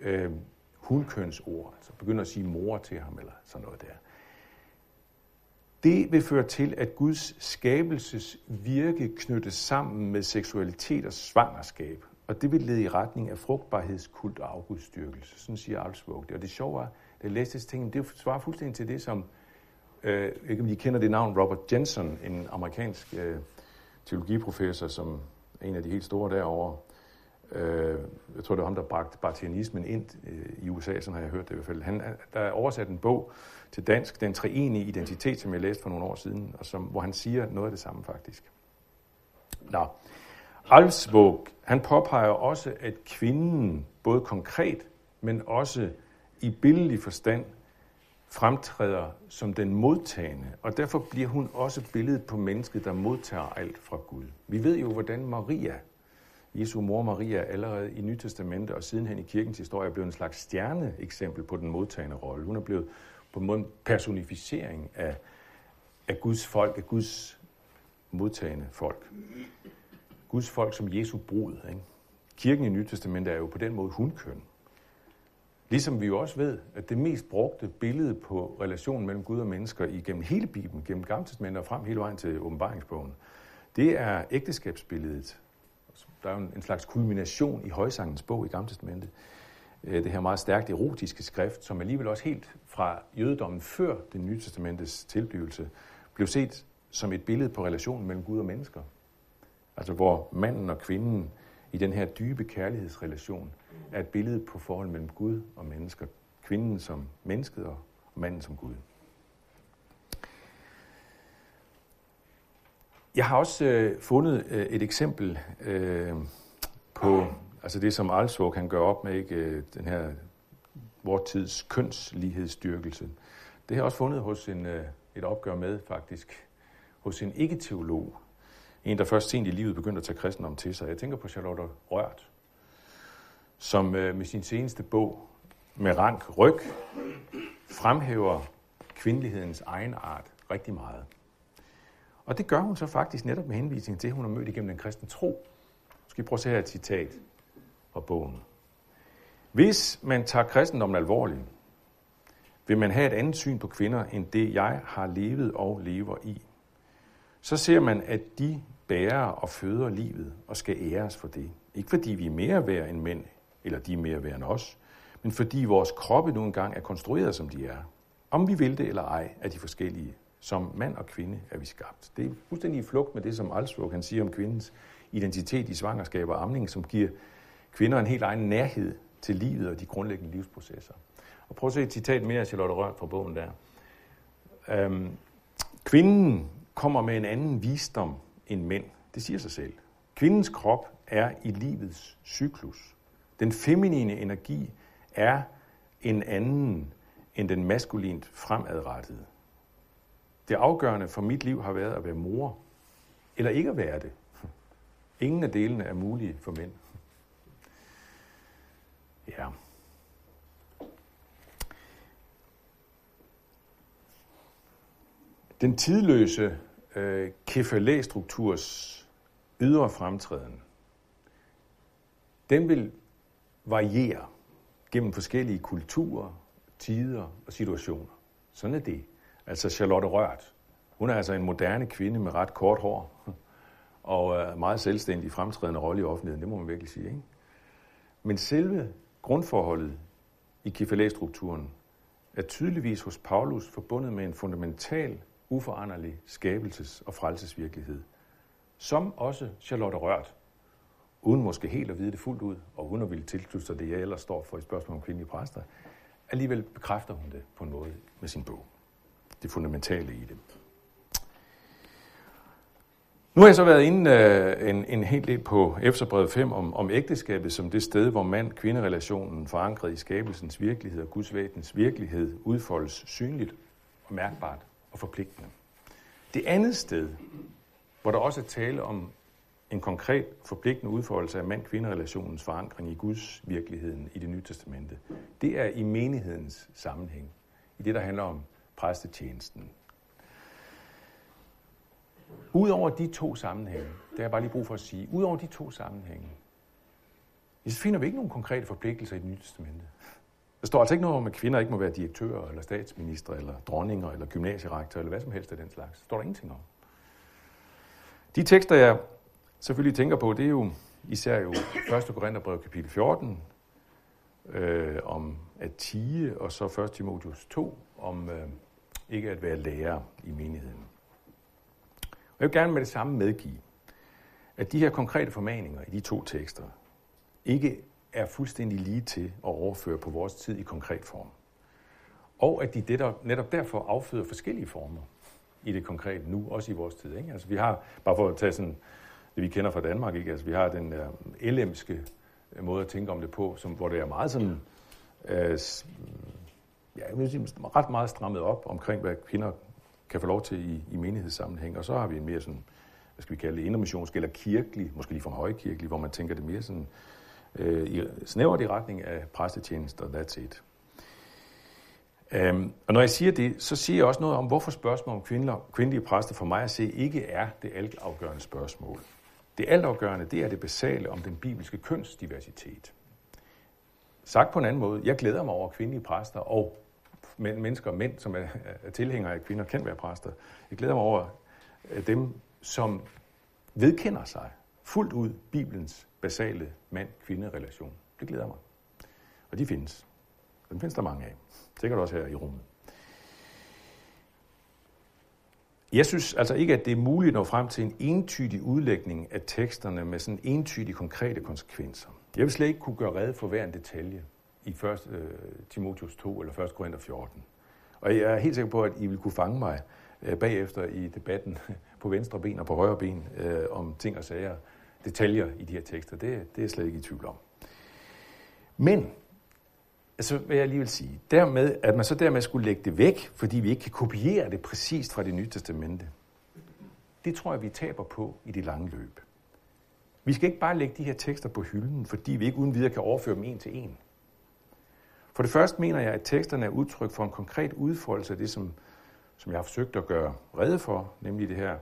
øh, hunkøns ord, altså begynder at sige mor til ham eller sådan noget der, det vil føre til, at Guds skabelsesvirke knyttes sammen med seksualitet og svangerskab, og det vil lede i retning af frugtbarhedskult og afgudstyrkelse. Sådan siger Alfsvåg. Og det sjove er, da jeg læste det, tænkte, det svarer fuldstændig til det, som, øh, vi kender det navn Robert Jensen, en amerikansk øh, teologiprofessor, som en af de helt store derovre. Øh, jeg tror, det var ham, der bragte bartianismen ind øh, i U S A, sådan har jeg hørt det i hvert fald. Han der oversat en bog til dansk, Den treenige identitet, som jeg læste for nogle år siden, og som, hvor han siger noget af det samme faktisk. Nå. Alfsvåg, han påpeger også, at kvinden, både konkret, men også i billedlig forstand, fremtræder som den modtagende, og derfor bliver hun også billedet på mennesket, der modtager alt fra Gud. Vi ved jo, hvordan Maria, Jesu mor Maria, allerede i Nyt Testamentet og sidenhen i kirkens historie, er blevet en slags stjerneeksempel på den modtagende rolle. Hun er blevet på en måde personificering af, af Guds folk, af Guds modtagende folk. Guds folk som Jesu brud. Ikke? Kirken i Nyt Testamentet er jo på den måde hunkøn. Ligesom vi jo også ved, at det mest brugte billede på relationen mellem Gud og mennesker igennem hele Bibelen, gennem Gamle Testamentet og frem hele vejen til åbenbaringsbogen, det er ægteskabsbilledet. Der er jo en slags kulmination i Højsangens bog i Gamle Testamentet. Det her meget stærkt erotiske skrift, som alligevel også helt fra jødedommen før det Nye Testamentets tilblivelse, blev set som et billede på relationen mellem Gud og mennesker. Altså hvor manden og kvinden i den her dybe kærlighedsrelation er et billede på forholdet mellem Gud og mennesker. Kvinden som mennesket og manden som Gud. Jeg har også øh, fundet øh, et eksempel øh, på altså det, som Alfsvåg han gør op med, ikke, øh, den her vortids kønslighedsdyrkelse. Det har jeg også fundet hos en, øh, et opgør med, faktisk, hos en ikke-teolog. En, der først sent i livet begyndte at tage kristendom til sig. Jeg tænker på Charlotte Rørth, som øh, med sin seneste bog, Med rank ryg, fremhæver kvindelighedens egenart rigtig meget. Og det gør hun så faktisk netop med henvisning til, at hun har mødt igennem den kristne tro. Nu skal I prøve at se her et citat fra bogen. Hvis man tager kristendommen alvorligt, vil man have et andet syn på kvinder, end det jeg har levet og lever i. Så ser man, at de bærer og føder livet og skal æres for det. Ikke fordi vi er mere værd end mænd, eller de er mere værd end os, men fordi vores kroppe nu engang er konstrueret, som de er. Om vi vil det eller ej, er de forskellige. Som mand og kvinde er vi skabt. Det er fuldstændig i flugt med det, som Alfsvåg kan sige om kvindens identitet i svangerskab og amning, som giver kvinder en helt egen nærhed til livet og de grundlæggende livsprocesser. Og prøv at se et citat mere af Charlotte Rørth fra bogen der. Øhm, Kvinden kommer med en anden visdom end mænd. Det siger sig selv. Kvindens krop er i livets cyklus. Den feminine energi er en anden end den maskulint fremadrettede. Det afgørende for mit liv har været at være mor, eller ikke at være det. Ingen af delene er mulige for mænd. Ja. Den tidløse øh, kefalæ-strukturs ydre fremtræden, den vil variere gennem forskellige kulturer, tider og situationer. Sådan er det. Altså Charlotte Rørth, hun er altså en moderne kvinde med ret kort hår, og meget selvstændig fremtrædende rolle i offentligheden, det må man virkelig sige, ikke? Men selve grundforholdet i kefalæ-strukturen er tydeligvis hos Paulus forbundet med en fundamental, uforanderlig skabelses- og frelsesvirkelighed, som også Charlotte Rørth, uden måske helt at vide det fuldt ud, og uden at ville tilslutte sig det, jeg ellers står for i spørgsmål om kvindelige præster, alligevel bekræfter hun det på en måde med sin bog. Det fundamentale i det. Nu har jeg så været inde øh, en, en hel del på Efeserbrevet fem om, om ægteskabet som det sted, hvor mand-kvinderelationen forankret i skabelsens virkelighed og Guds væsens virkelighed udfoldes synligt og mærkbart og forpligtende. Det andet sted, hvor der også er tale om en konkret forpligtende udfoldelse af mand-kvinderelationens forankring i Guds virkeligheden i Det Nye Testamente, det er i menighedens sammenhæng, i det, der handler om præstetjenesten. Udover de to sammenhænge, der har jeg bare lige brug for at sige, udover de to sammenhænge, så finder vi ikke nogen konkrete forpligtelser i Det Nye Testamente. Der står altså ikke noget om, at kvinder ikke må være direktører, eller statsminister, eller dronninger, eller gymnasierektor, eller hvad som helst af den slags. Det står der ingenting om. De tekster, jeg selvfølgelig tænker på, det er jo især jo første Korintherbrev kapitel fjorten, øh, om at tie, og så første Timotheus to, om øh, ikke at være lærer i menigheden. Og jeg vil gerne med det samme medgive, at de her konkrete formaninger i de to tekster ikke er fuldstændig lige til at overføre på vores tid i konkret form. Og at de netop derfor afføder forskellige former i det konkrete nu, også i vores tid, ikke? Altså vi har, bare for at tage sådan, det vi kender fra Danmark, ikke? Altså vi har den der L M'ske måde at tænke om det på, som, hvor det er meget sådan øh, ja, jeg vil sige, ret meget strammet op omkring, hvad kvinder kan få lov til i, i menighedssammenhæng. Og så har vi en mere sådan, hvad skal vi kalde det, indremissionsk eller kirkelig, måske lige fra højkirkelig, hvor man tænker det mere sådan, øh, i, snævert i retning af præstetjenester, that's it. Um, og når jeg siger det, så siger jeg også noget om, hvorfor spørgsmål om kvinder, kvindelige præster for mig at se ikke er det altafgørende spørgsmål. Det altafgørende, det er det basale om den bibelske kønsdiversitet. Sagt på en anden måde, jeg glæder mig over kvindelige præster og mennesker og mænd, som er tilhængere af kvinder, kan være præster. Jeg glæder mig over dem, som vedkender sig fuldt ud Bibelens basale mand-kvinde-relation. Det glæder mig. Og de findes. Dem findes der mange af. Sikkert også her i rummet. Jeg synes altså ikke, at det er muligt at nå frem til en entydig udlægning af teksterne med sådan entydige konkrete konsekvenser. Jeg vil slet ikke kunne gøre rede for hver en detalje i første Timotheus to eller første Korinther fjorten. Og jeg er helt sikker på, at I vil kunne fange mig bagefter i debatten på venstre ben og på højre ben om ting og sager, detaljer i de her tekster. Det, det er jeg slet ikke i tvivl om. Men, altså vil jeg alligevel sige, dermed, at man så dermed skulle lægge det væk, fordi vi ikke kan kopiere det præcist fra Det Nye Testamente, det tror jeg, vi taber på i det lange løb. Vi skal ikke bare lægge de her tekster på hylden, fordi vi ikke uden videre kan overføre dem en til en. For det første mener jeg, at teksterne er udtryk for en konkret udfoldelse af det, som, som jeg har forsøgt at gøre rede for, nemlig det her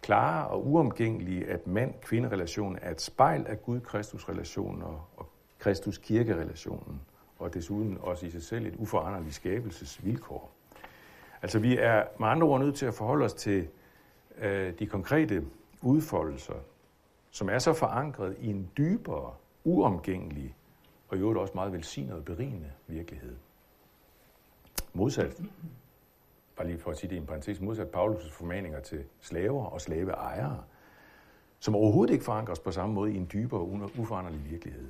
klare og uomgængelige, at mand-kvinde-relationen er et spejl af Gud-Kristus-relationen og, og Kristus-kirkerelationen, og desuden også i sig selv et uforanderligt skabelsesvilkår. Altså vi er med andre ord nødt til at forholde os til øh, de konkrete udfoldelser, som er så forankret i en dybere, uomgængelig og i øvrigt også meget velsignet og berigende virkelighed. Modsat, bare lige for at sige det i en parentes, modsat Paulus' formaninger til slaver og slaveejere, som overhovedet ikke forankres på samme måde i en dybere, uforanderlig virkelighed.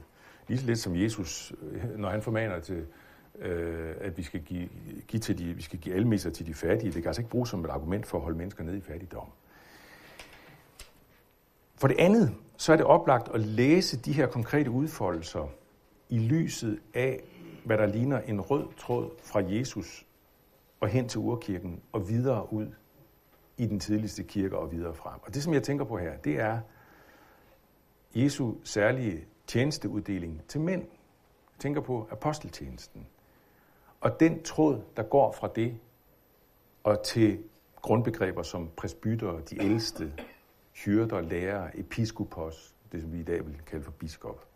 Lige lidt som Jesus, når han formaner til, øh, at vi skal give, give, til de, vi skal give almisser til de fattige. Det kan altså ikke bruges som et argument for at holde mennesker nede i fattigdom. For det andet, så er det oplagt at læse de her konkrete udfoldelser i lyset af, hvad der ligner en rød tråd fra Jesus og hen til urkirken og videre ud i den tidligste kirke og videre frem. Og det, som jeg tænker på her, det er Jesu særlige tjenesteuddeling til mænd. Jeg tænker på aposteltjenesten. Og den tråd, der går fra det og til grundbegreber som presbytere, de ældste, hyrder, lærere, episkopos, det som vi i dag vil kalde for biskop.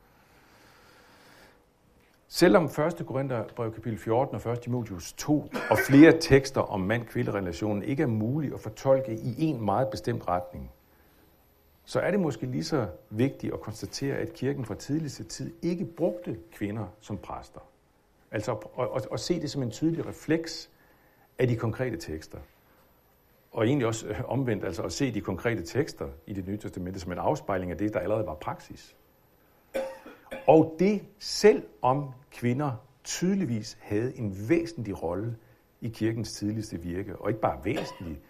Selvom første Korinther kapitel fjorten og første Timotheus to og flere tekster om mand-kvinde-relationen ikke er mulige at fortolke i en meget bestemt retning, så er det måske lige så vigtigt at konstatere, at kirken fra tidligste tid ikke brugte kvinder som præster. Altså at se det som en tydelig refleks af de konkrete tekster. Og egentlig også øh, omvendt, altså at se de konkrete tekster i Det Nye Testamente som en afspejling af det, der allerede var praksis. Og det selv om kvinder tydeligvis havde en væsentlig rolle i kirkens tidligste virke, og ikke bare væsentlig,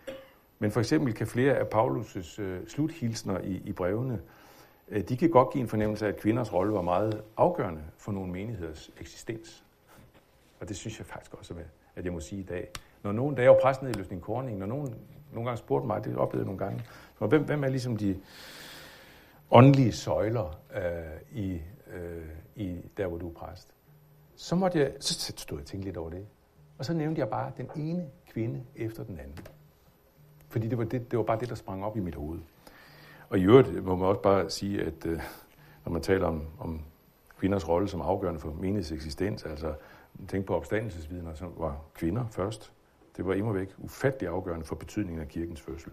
men for eksempel kan flere af Paulus' øh, sluthilsner i, i brevene, øh, de kan godt give en fornemmelse af, at kvinders rolle var meget afgørende for nogle menigheders eksistens. Og det synes jeg faktisk også, at jeg må sige i dag. Når nogen, da jeg var præst nede i Løsning Korning, når nogen nogle gange spurgte mig, det oplevede jeg nogle gange, så hvem, hvem er ligesom de åndelige søjler øh, i, øh, i der, hvor du er præst? Så, måtte jeg, så stod jeg og tænkte lidt over det. Og så nævnte jeg bare den ene kvinde efter den anden. Fordi det var, det, det var bare det, der sprang op i mit hoved. Og i øvrigt må man også bare sige, at øh, når man taler om, om kvinders rolle som afgørende for menigheds eksistens, altså tænk på opstandelsesvidner, som var kvinder først. Det var imod væk ufattelig afgørende for betydningen af kirkens fødsel.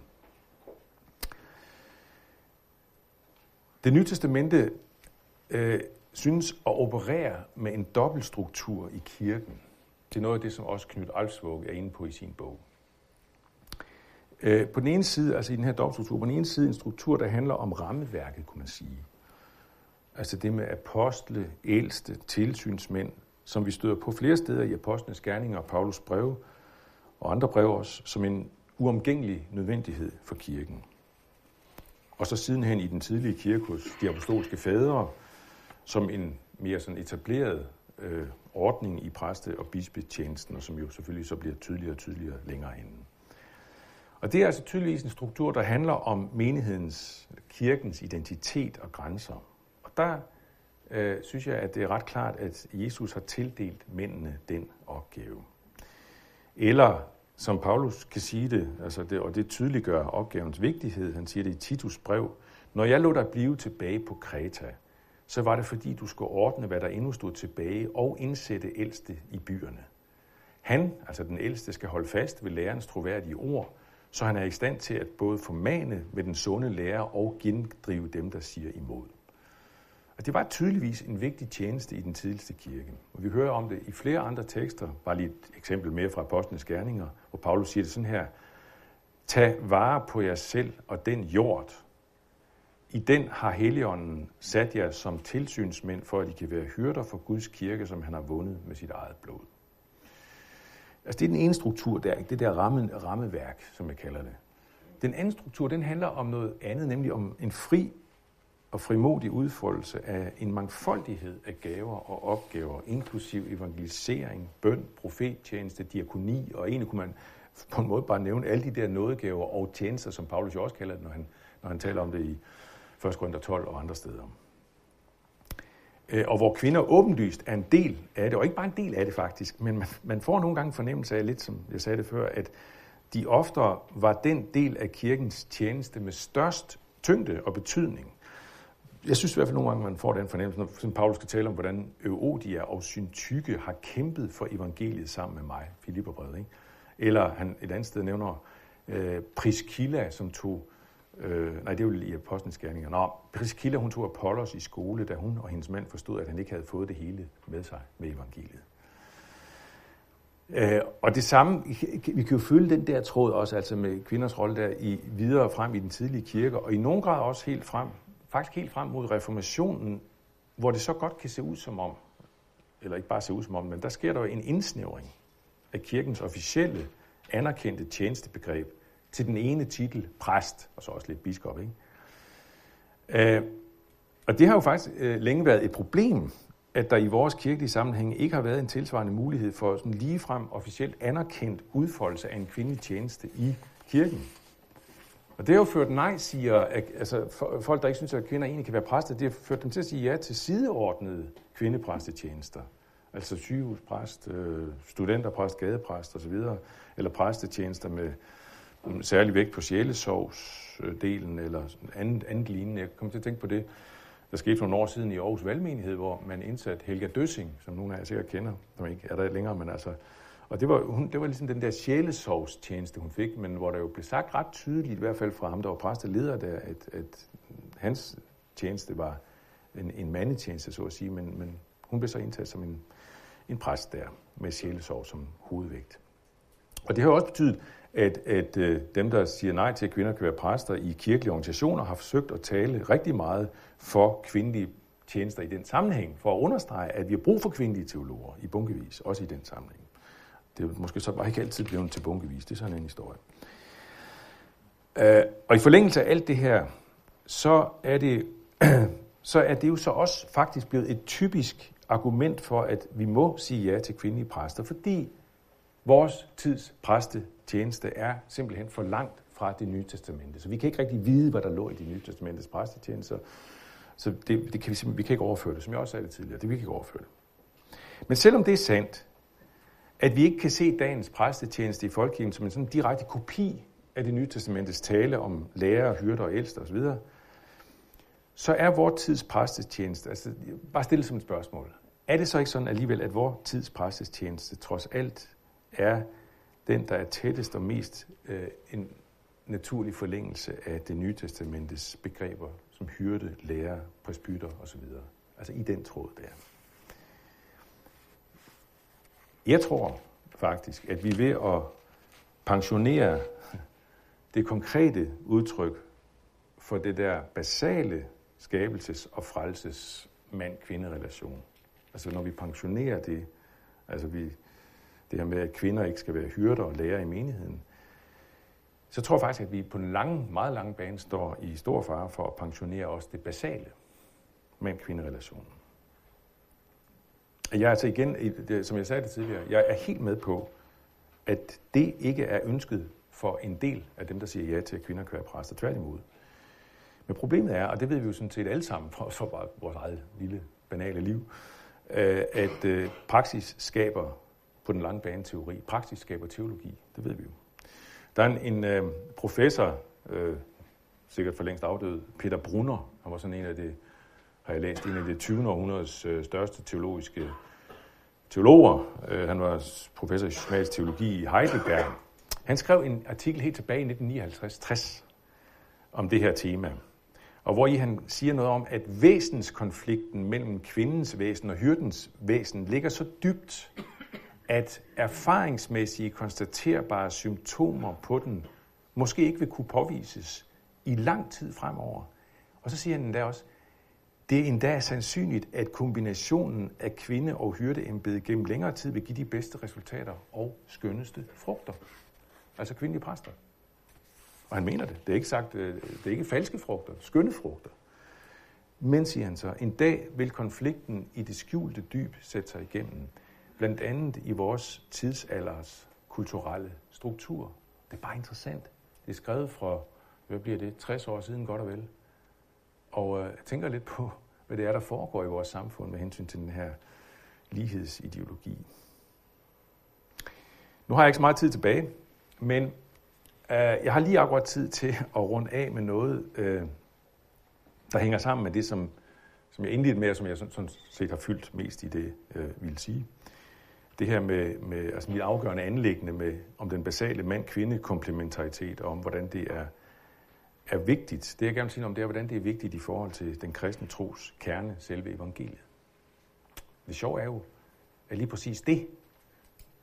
Det Nye Testamente øh, synes at operere med en dobbeltstruktur i kirken. Det er noget af det, som også Knut Alfsvåg er inde på i sin bog. Øh, på den ene side, altså i den her dobbeltstruktur, på den ene side en struktur, der handler om rammeværket, kunne man sige. Altså det med apostle, ældste, tilsynsmænd, som vi støder på flere steder i Apostlenes Gerninger og Paulus breve, og andre breve også, som en uomgængelig nødvendighed for kirken. Og så sidenhen i den tidlige kirke hos de apostolske fædre, som en mere sådan etableret øh, ordning i præste- og bispetjenesten, og som jo selvfølgelig så bliver tydeligere og tydeligere længere inden. Og det er altså tydeligvis en struktur, der handler om menighedens, kirkens identitet og grænser. Og der øh, synes jeg, at det er ret klart, at Jesus har tildelt mændene den opgave. Eller, som Paulus kan sige det, altså det, og det tydeliggør opgavens vigtighed, han siger det i Titus brev, når jeg lod dig blive tilbage på Kreta, så var det fordi, du skulle ordne, hvad der endnu stod tilbage, og indsætte ældste i byerne. Han, altså den ældste, skal holde fast ved lærerens troværdige ord, så han er i stand til at både formane med den sunde lærer og gendrive dem, der siger imod. Og det var tydeligvis en vigtig tjeneste i den tidligste kirke. Og vi hører om det i flere andre tekster, bare lige et eksempel mere fra Apostlenes Gerninger, hvor Paulus siger det sådan her: Tag vare på jer selv og den hjord. I den har Helligånden sat jer som tilsynsmænd, for at I kan være hyrder for Guds kirke, som han har vundet med sit eget blod. Altså det er den ene struktur der, ikke? Det der ramme, rammeværk, som jeg kalder det. Den anden struktur, den handler om noget andet, nemlig om en fri og frimodig udfoldelse af en mangfoldighed af gaver og opgaver, inklusiv evangelisering, bøn, profettjeneste, diakoni, og egentlig kunne man på en måde bare nævne alle de der nådegaver og tjenester, som Paulus jo også kalder det, når han, når han taler om det i første Korinther tolv og andre steder. Og hvor kvinder åbenlyst er en del af det, og ikke bare en del af det faktisk, men man, man får nogle gange fornemmelse af, lidt som jeg sagde det før, at de oftere var den del af kirkens tjeneste med størst tyngde og betydning. Jeg synes i hvert fald nogle gange, man får den fornemmelse, når Paulus skal tale om, hvordan Euodia og Syntyche har kæmpet for evangeliet sammen med mig, Filipperbrevet, ikke? Eller han et andet sted nævner øh, Priskilla, som tog, øh, nej det er jo i Apostlenes Gerninger, nå, Priskilla, hun tog Apollos i skole, da hun og hendes mand forstod, at han ikke havde fået det hele med sig med evangeliet. Øh, og det samme, vi kan jo følge den der tråd også, altså med kvinders rolle der i videre frem i den tidlige kirke, og i nogen grad også helt frem, faktisk helt frem mod reformationen, hvor det så godt kan se ud som om, eller ikke bare se ud som om, men der sker der jo en indsnævring af kirkens officielle anerkendte tjenestebegreb til den ene titel, præst, og så også lidt biskop, ikke? Øh, og det har jo faktisk øh, længe været et problem, at der i vores kirkelige sammenhæng ikke har været en tilsvarende mulighed for sådan ligefrem officielt anerkendt udfoldelse af en kvindelig tjeneste i kirken. Og det har jo ført nej-sigere, altså folk, der ikke synes, at kvinder egentlig kan være præster, det har ført dem til at sige ja til sideordnede kvindepræstetjenester. Altså sygehuspræst, studenterpræst, gadepræst osv., eller præstetjenester med særlig vægt på sjælesorgsdelen eller andet, andet lignende. Jeg kom til at tænke på det, der skete for nogle år siden i Aarhus Valgmenighed, hvor man indsatte Helga Døsing, som nogle af jer sikkert kender, som ikke er der længere, men altså... Og det var, hun, det var ligesom den der sjælesorgstjeneste, hun fik, men hvor der jo blev sagt ret tydeligt, i hvert fald fra ham, der var præst og leder der, at, at hans tjeneste var en, en mandetjeneste, så at sige, men... men hun blev så indtaget som en, en præst der, med sjælesorg som hovedvægt. Og det har også betydet, at, at dem, der siger nej til, at kvinder kan være præster i kirkelige organisationer, har forsøgt at tale rigtig meget for kvindelige tjenester i den sammenhæng, for at understrege, at vi har brug for kvindelige teologer i bunkevis, også i den sammenhæng. Det er måske så bare ikke altid blevet til bunkevis, det er sådan en historie. Og i forlængelse af alt det her, så er det, så er det jo så også faktisk blevet et typisk argument for, at vi må sige ja til kvindelige præster, fordi vores tids præstetjeneste er simpelthen for langt fra Det Nye Testamente. Så vi kan ikke rigtig vide, hvad der lå i Det Nye Testamentes præstetjenester. Så det, det kan vi, vi kan ikke overføre det, som jeg også sagde det tidligere. Det vi kan ikke overføre det. Men selvom det er sandt, at vi ikke kan se dagens præstetjeneste i folkekirken som en sådan direkte kopi af Det Nye Testamentes tale om lærere, hyrder og ældste osv., så er vores tids præstetjeneste, altså bare stille som et spørgsmål, er det så ikke sådan alligevel, at vores tids præstetjeneste trods alt er den, der er tættest og mest øh, en naturlig forlængelse af Det Nye Testamentes begreber, som hyrde, lærer, presbyter osv., altså i den tråd der. Jeg tror faktisk, at vi er ved at pensionere det konkrete udtryk for det der basale skabelses- og frelses mand-kvinde-relation. Altså når vi pensionerer det, altså vi, det her med, at kvinder ikke skal være hyrder og lærer i menigheden, så tror jeg faktisk, at vi på en lang, meget lang bane står i stor fare for at pensionere også det basale mand-kvinde-relationen. Jeg er altså igen, som jeg sagde det tidligere, jeg er helt med på, at det ikke er ønsket for en del af dem, der siger ja til, at kvinder kan være præster, tværtimod. Men problemet er, og det ved vi jo sådan set alle sammen fra, fra bare vores eget lille, banale liv, at praksis skaber på den lange bane teori. Praksis skaber teologi, det ved vi jo. Der er en, en professor, øh, sikkert for længst afdød, Peter Brunner, han var sådan en af det, har jeg læst, en af det tyvende århundredes største teologiske teologer. Han var professor i systematisk teologi i Heidelberg. Han skrev en artikel helt tilbage i nitten nioghalvtreds tres om det her tema, og hvor i han siger noget om, at væsenskonflikten mellem kvindens væsen og hyrdens væsen ligger så dybt, at erfaringsmæssige konstaterbare symptomer på den måske ikke vil kunne påvises i lang tid fremover. Og så siger han endda også, det er endda sandsynligt, at kombinationen af kvinde- og hyrdeembede gennem længere tid vil give de bedste resultater og skønneste frugter. Altså kvindelige præster. Og han mener det. Det er ikke sagt, det er ikke falske frugter, skønne frugter. Men, siger han så, en dag vil konflikten i det skjulte dyb sætte sig igennem. Blandt andet i vores tidsalders kulturelle struktur. Det er bare interessant. Det er skrevet fra, hvad bliver det, tres år siden, godt og vel. Og øh, jeg tænker lidt på, hvad det er, der foregår i vores samfund med hensyn til den her lighedsideologi. Nu har jeg ikke så meget tid tilbage, men øh, jeg har lige akkurat tid til at runde af med noget, øh, der hænger sammen med det, som, som jeg indledte med, og som jeg sådan, sådan set har fyldt mest i det, øh, vil sige. Det her med, med altså mit afgørende anliggende med, om den basale mand-kvinde-komplementaritet, og om hvordan det er, er vigtigt. Det jeg gerne vil sige om, det er, hvordan det er vigtigt i forhold til den kristne tros kerne, selve evangeliet. Det sjove er jo, at lige præcis det,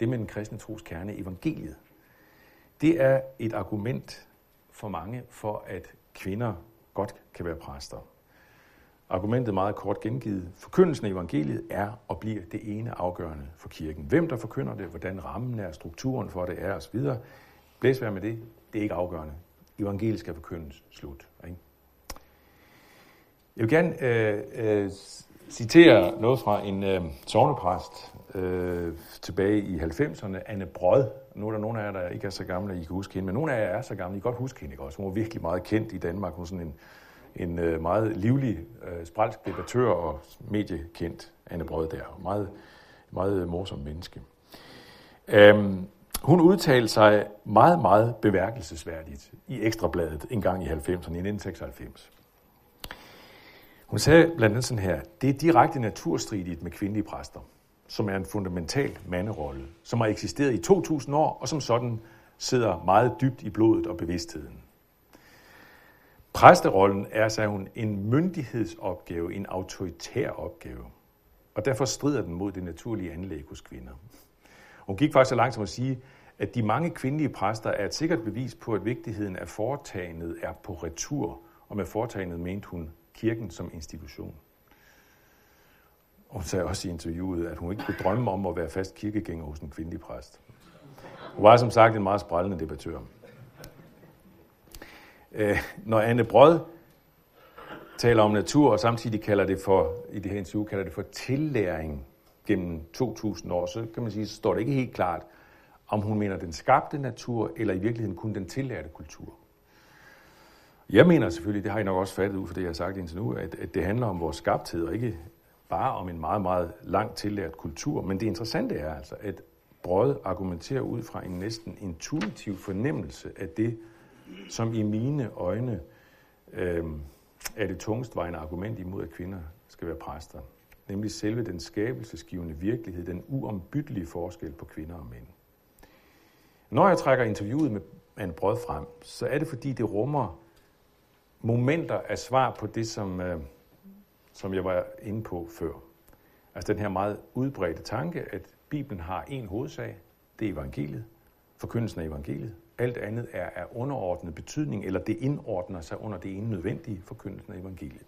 det med den kristne tros kerne, evangeliet, det er et argument for mange for, at kvinder godt kan være præster. Argumentet meget kort gengivet. Forkyndelsen af evangeliet er og bliver det ene afgørende for kirken. Hvem der forkynder det, hvordan rammen er, strukturen for det er osv. Blæs være med det, det er ikke afgørende. Evangeliet skal forkyndes. Slut. Ikke? Jeg vil gerne øh, øh, citere noget fra en øh, sognepræst øh, tilbage i halvfemserne, Anne Brød. Nu er der nogle af jer, der ikke er så gamle, I kan huske hende, men nogle af jer er så gamle, I kan godt huske hende, ikke også? Hun var virkelig meget kendt i Danmark. Hun sådan en en øh, meget livlig, øh, spralsk debattør og mediekendt, Anne Brød der. Meget, meget morsom menneske. Øhm, Hun udtalte sig meget, meget bemærkelsesværdigt i Ekstrabladet en gang i halvfemserne, nitten seksoghalvfems. Hun sagde blandt andet sådan her: det er direkte naturstridigt med kvindelige præster, som er en fundamental manderolle, som har eksisteret i to tusind år, og som sådan sidder meget dybt i blodet og bevidstheden. Præsterollen er, sagde hun, en myndighedsopgave, en autoritær opgave, og derfor strider den mod det naturlige anlæg hos kvinder. Hun gik faktisk så langt som at sige, at de mange kvindelige præster er et sikkert bevis på, at vigtigheden af foretagendet er på retur, og med foretagendet mente hun kirken som institution. Hun sagde også i interviewet, at hun ikke kunne drømme om at være fast kirkegænger hos en kvindelig præst. Hun var som sagt en meget sprællende debattør. Øh, når Anne Brød taler om natur, og samtidig kalder det for, i det her interview, kalder det for tillæring, gennem to tusind år, så kan man sige, så står det ikke helt klart, om hun mener den skabte natur, eller i virkeligheden kun den tillærte kultur. Jeg mener selvfølgelig, det har I nok også fattet ud for det, jeg har sagt indtil nu, at, at det handler om vores skabthed, og ikke bare om en meget, meget langt tillært kultur. Men det interessante er altså, at Brød argumenterer ud fra en næsten intuitiv fornemmelse af det, som i mine øjne øh, er det tungstvejende argument imod, at kvinder skal være præster. Nemlig selve den skabelsesgivende virkelighed, den uombyttelige forskel på kvinder og mænd. Når jeg trækker interviewet med Anne Brød frem, så er det fordi, det rummer momenter af svar på det, som, øh, som jeg var inde på før. Altså den her meget udbredte tanke, at Bibelen har en hovedsag, det er evangeliet, forkyndelsen af evangeliet. Alt andet er af underordnet betydning, eller det indordner sig under det ene nødvendige, forkyndelsen af evangeliet.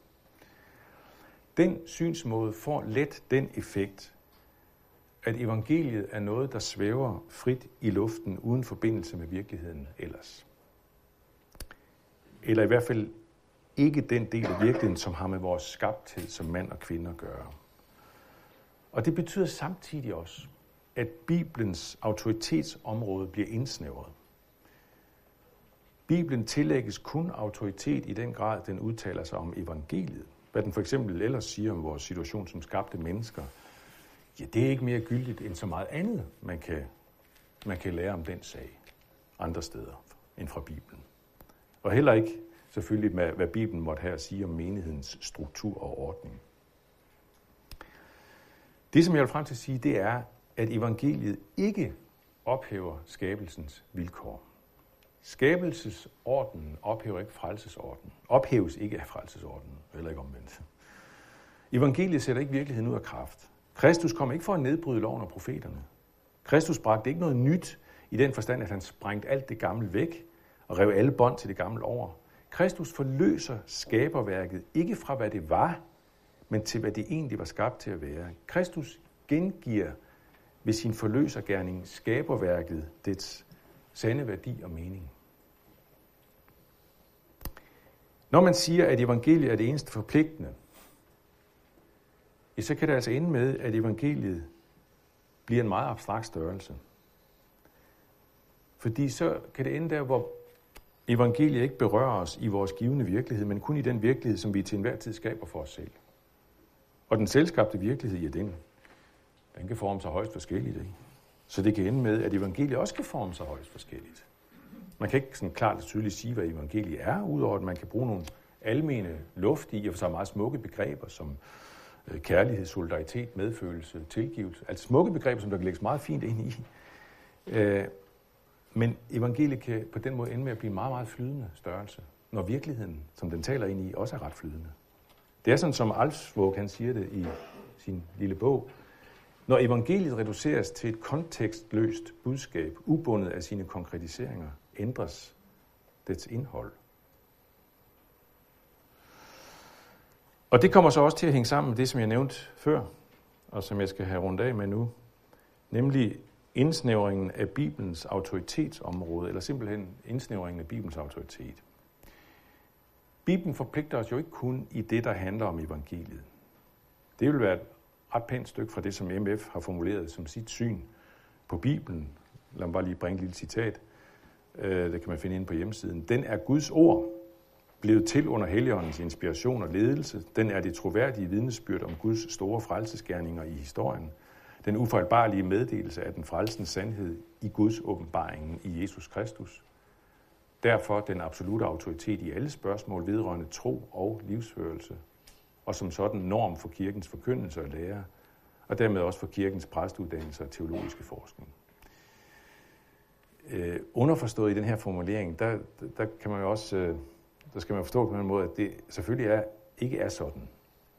Den synsmåde får let den effekt, at evangeliet er noget, der svæver frit i luften uden forbindelse med virkeligheden ellers. Eller i hvert fald ikke den del af virkeligheden, som har med vores skabthed som mand og kvinde at gøre. Og det betyder samtidig også, at Bibelens autoritetsområde bliver indsnævret. Bibelen tillægges kun autoritet i den grad, den udtaler sig om evangeliet. Hvad den for eksempel ellers siger om vores situation som skabte mennesker, ja, det er ikke mere gyldigt end så meget andet, man kan, man kan lære om den sag andre steder end fra Bibelen. Og heller ikke selvfølgelig, med, hvad Bibelen måtte her sige om menighedens struktur og ordning. Det, som jeg vil frem til at sige, det er, at evangeliet ikke ophæver skabelsens vilkår. Skabelsesordenen ophæver ikke frelsesordenen. Ophæves ikke af frelsesordenen, eller ikke omvendt. Evangeliet sætter ikke virkeligheden ud af kraft. Kristus kom ikke for at nedbryde loven og profeterne. Kristus bragte ikke noget nyt i den forstand, at han sprængte alt det gamle væk og rev alle bånd til det gamle over. Kristus forløser skaberværket, ikke fra hvad det var, men til hvad det egentlig var skabt til at være. Kristus gengiver ved sin forløsergerning skaberværket, dets sande værdi og mening. Når man siger, at evangeliet er det eneste forpligtende, så kan det altså ende med, at evangeliet bliver en meget abstrakt størrelse. Fordi så kan det ende der, hvor evangeliet ikke berører os i vores givende virkelighed, men kun i den virkelighed, som vi til enhver tid skaber for os selv. Og den selvskabte virkelighed, ja, den, den kan forme sig højst forskelligt, ikke? Så det kan ende med, at evangeliet også kan forme sig højst forskelligt. Man kan ikke sådan klart og tydeligt sige, hvad evangeliet er, udover at man kan bruge nogle almene, luftige og for sig meget smukke begreber, som kærlighed, solidaritet, medfølelse, tilgivelse. Altså smukke begreber, som der kan lægges meget fint ind i. Men evangeliet kan på den måde ende med at blive en meget, meget flydende størrelse, når virkeligheden, som den taler ind i, også er ret flydende. Det er sådan, som Alfsvåg, han siger det i sin lille bog. Når evangeliet reduceres til et kontekstløst budskab, ubundet af sine konkretiseringer, ændres dets indhold. Og det kommer så også til at hænge sammen med det, som jeg nævnte før, og som jeg skal have rundt af med nu, nemlig indsnævringen af Bibelens autoritetsområde, eller simpelthen indsnævringen af Bibelens autoritet. Bibelen forpligter os jo ikke kun i det, der handler om evangeliet. Det vil være et ret pænt stykke fra det, som M F har formuleret som sit syn på Bibelen. Lad mig bare lige bringe et lille citat. Det kan man finde inde på hjemmesiden. Den er Guds ord, blevet til under Helligåndens inspiration og ledelse. Den er det troværdige vidnesbyrd om Guds store frelsesgerninger i historien. Den ufejlbarlige meddelelse af den frelsens sandhed i Guds åbenbaringen i Jesus Kristus. Derfor den absolute autoritet i alle spørgsmål vedrørende tro og livsførelse, og som sådan norm for kirkens forkyndelse og lære, og dermed også for kirkens præstuddannelse og teologiske forskning. Øh, underforstået i den her formulering, der, der kan man jo også... Øh, der skal man forstå på den måde, at det selvfølgelig er, ikke er sådan,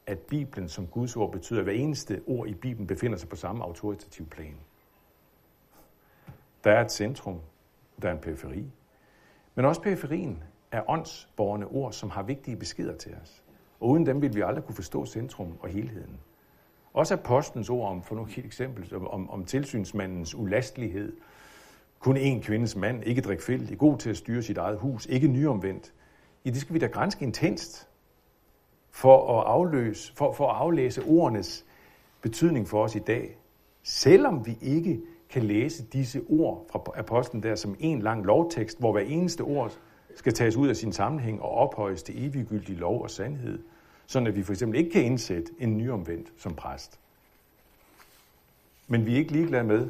at Bibelen som Guds ord betyder, at hver eneste ord i Bibelen befinder sig på samme autoritative plan. Der er et centrum, der er en periferi, men også periferien er åndsbårende ord, som har vigtige beskeder til os. Og uden dem ville vi aldrig kunne forstå centrum og helheden. Også apostlens ord om, for nu et eksempel, om, om tilsynsmandens ulastlighed, kun én kvindes mand, ikke drikfældig, god til at styre sit eget hus, ikke nyomvendt. I det skal vi da granske intenst for at, afløse, for, for at aflæse ordenes betydning for os i dag. Selvom vi ikke kan læse disse ord fra apostlen der som en lang lovtekst, hvor hver eneste ord skal tages ud af sin sammenhæng og ophøjes til eviggyldig lov og sandhed, sådan at vi for eksempel ikke kan indsætte en nyomvendt som præst. Men vi er ikke ligeglade med,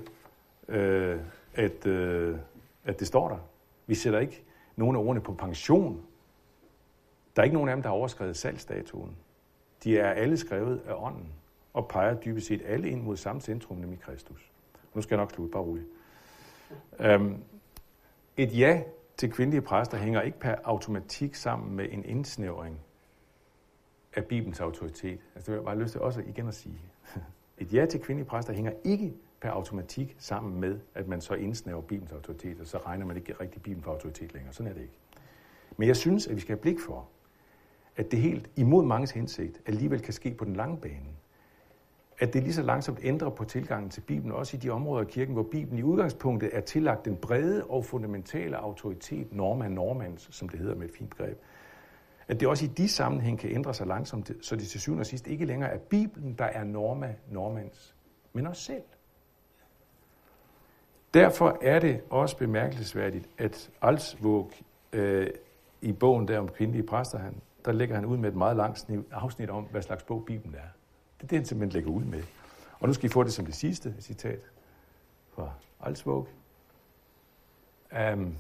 øh, at, øh, at det står der. Vi sætter ikke nogen af ordene på pension. Der er ikke nogen af dem, der har overskrevet salgsdatoen. De er alle skrevet af ånden og peger dybest set alle ind mod samme centrum, nemlig Kristus. Nu skal jeg nok slutte, bare roligt. Um, et ja til kvindelige præster hænger ikke per automatik sammen med en indsnævring af Bibelens autoritet. Altså, det har jeg bare lyst til også igen at sige. Et ja til kvindelige præster hænger ikke per automatik sammen med, at man så indsnæver Bibelens autoritet, og så regner man ikke rigtig Bibelen for autoritet længere. Sådan er det ikke. Men jeg synes, at vi skal have blik for, at det helt imod manges hensigt alligevel kan ske på den lange bane. At det lige så langsomt ændrer på tilgangen til Bibelen, også i de områder af kirken, hvor Bibelen i udgangspunktet er tillagt den brede og fundamentale autoritet, norma normans, som det hedder med et fint greb. At det også i de sammenhæng kan ændre sig langsomt, så det til syvende og sidst ikke længere er Bibelen, der er norma normans, men os selv. Derfor er det også bemærkelsesværdigt, at Alfsvåg øh, i bogen der om kvindelige præster, han, der lægger han ud med et meget langt afsnit om, hvad slags bog Bibelen er. Det er det, han simpelthen lægger ud med. Og nu skal I få det som det sidste citat fra Alfsvåg. Um,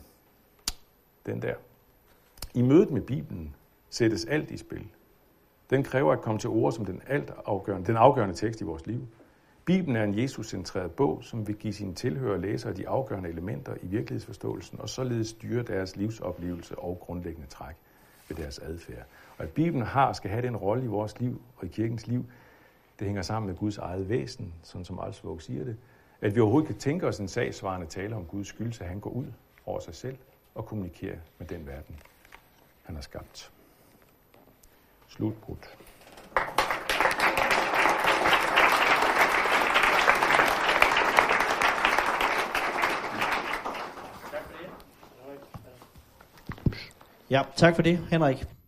den der. I mødet med Bibelen sættes alt i spil. Den kræver at komme til ord som den, alt afgørende, den afgørende tekst i vores liv. Bibelen er en Jesus-centreret bog, som vil give sine tilhører og læsere de afgørende elementer i virkelighedsforståelsen, og således styre deres livsoplevelse og grundlæggende træk ved deres adfærd. Og at Bibelen har og skal have den rolle i vores liv og i kirkens liv, det hænger sammen med Guds eget væsen, sådan som Alfsvåg siger det, at vi overhovedet kan tænke os en sagsvarende tale om Guds skyld, så han går ud over sig selv og kommunikere med den verden, han har skabt. Slutbrud. Ja, tak for det, Henrik.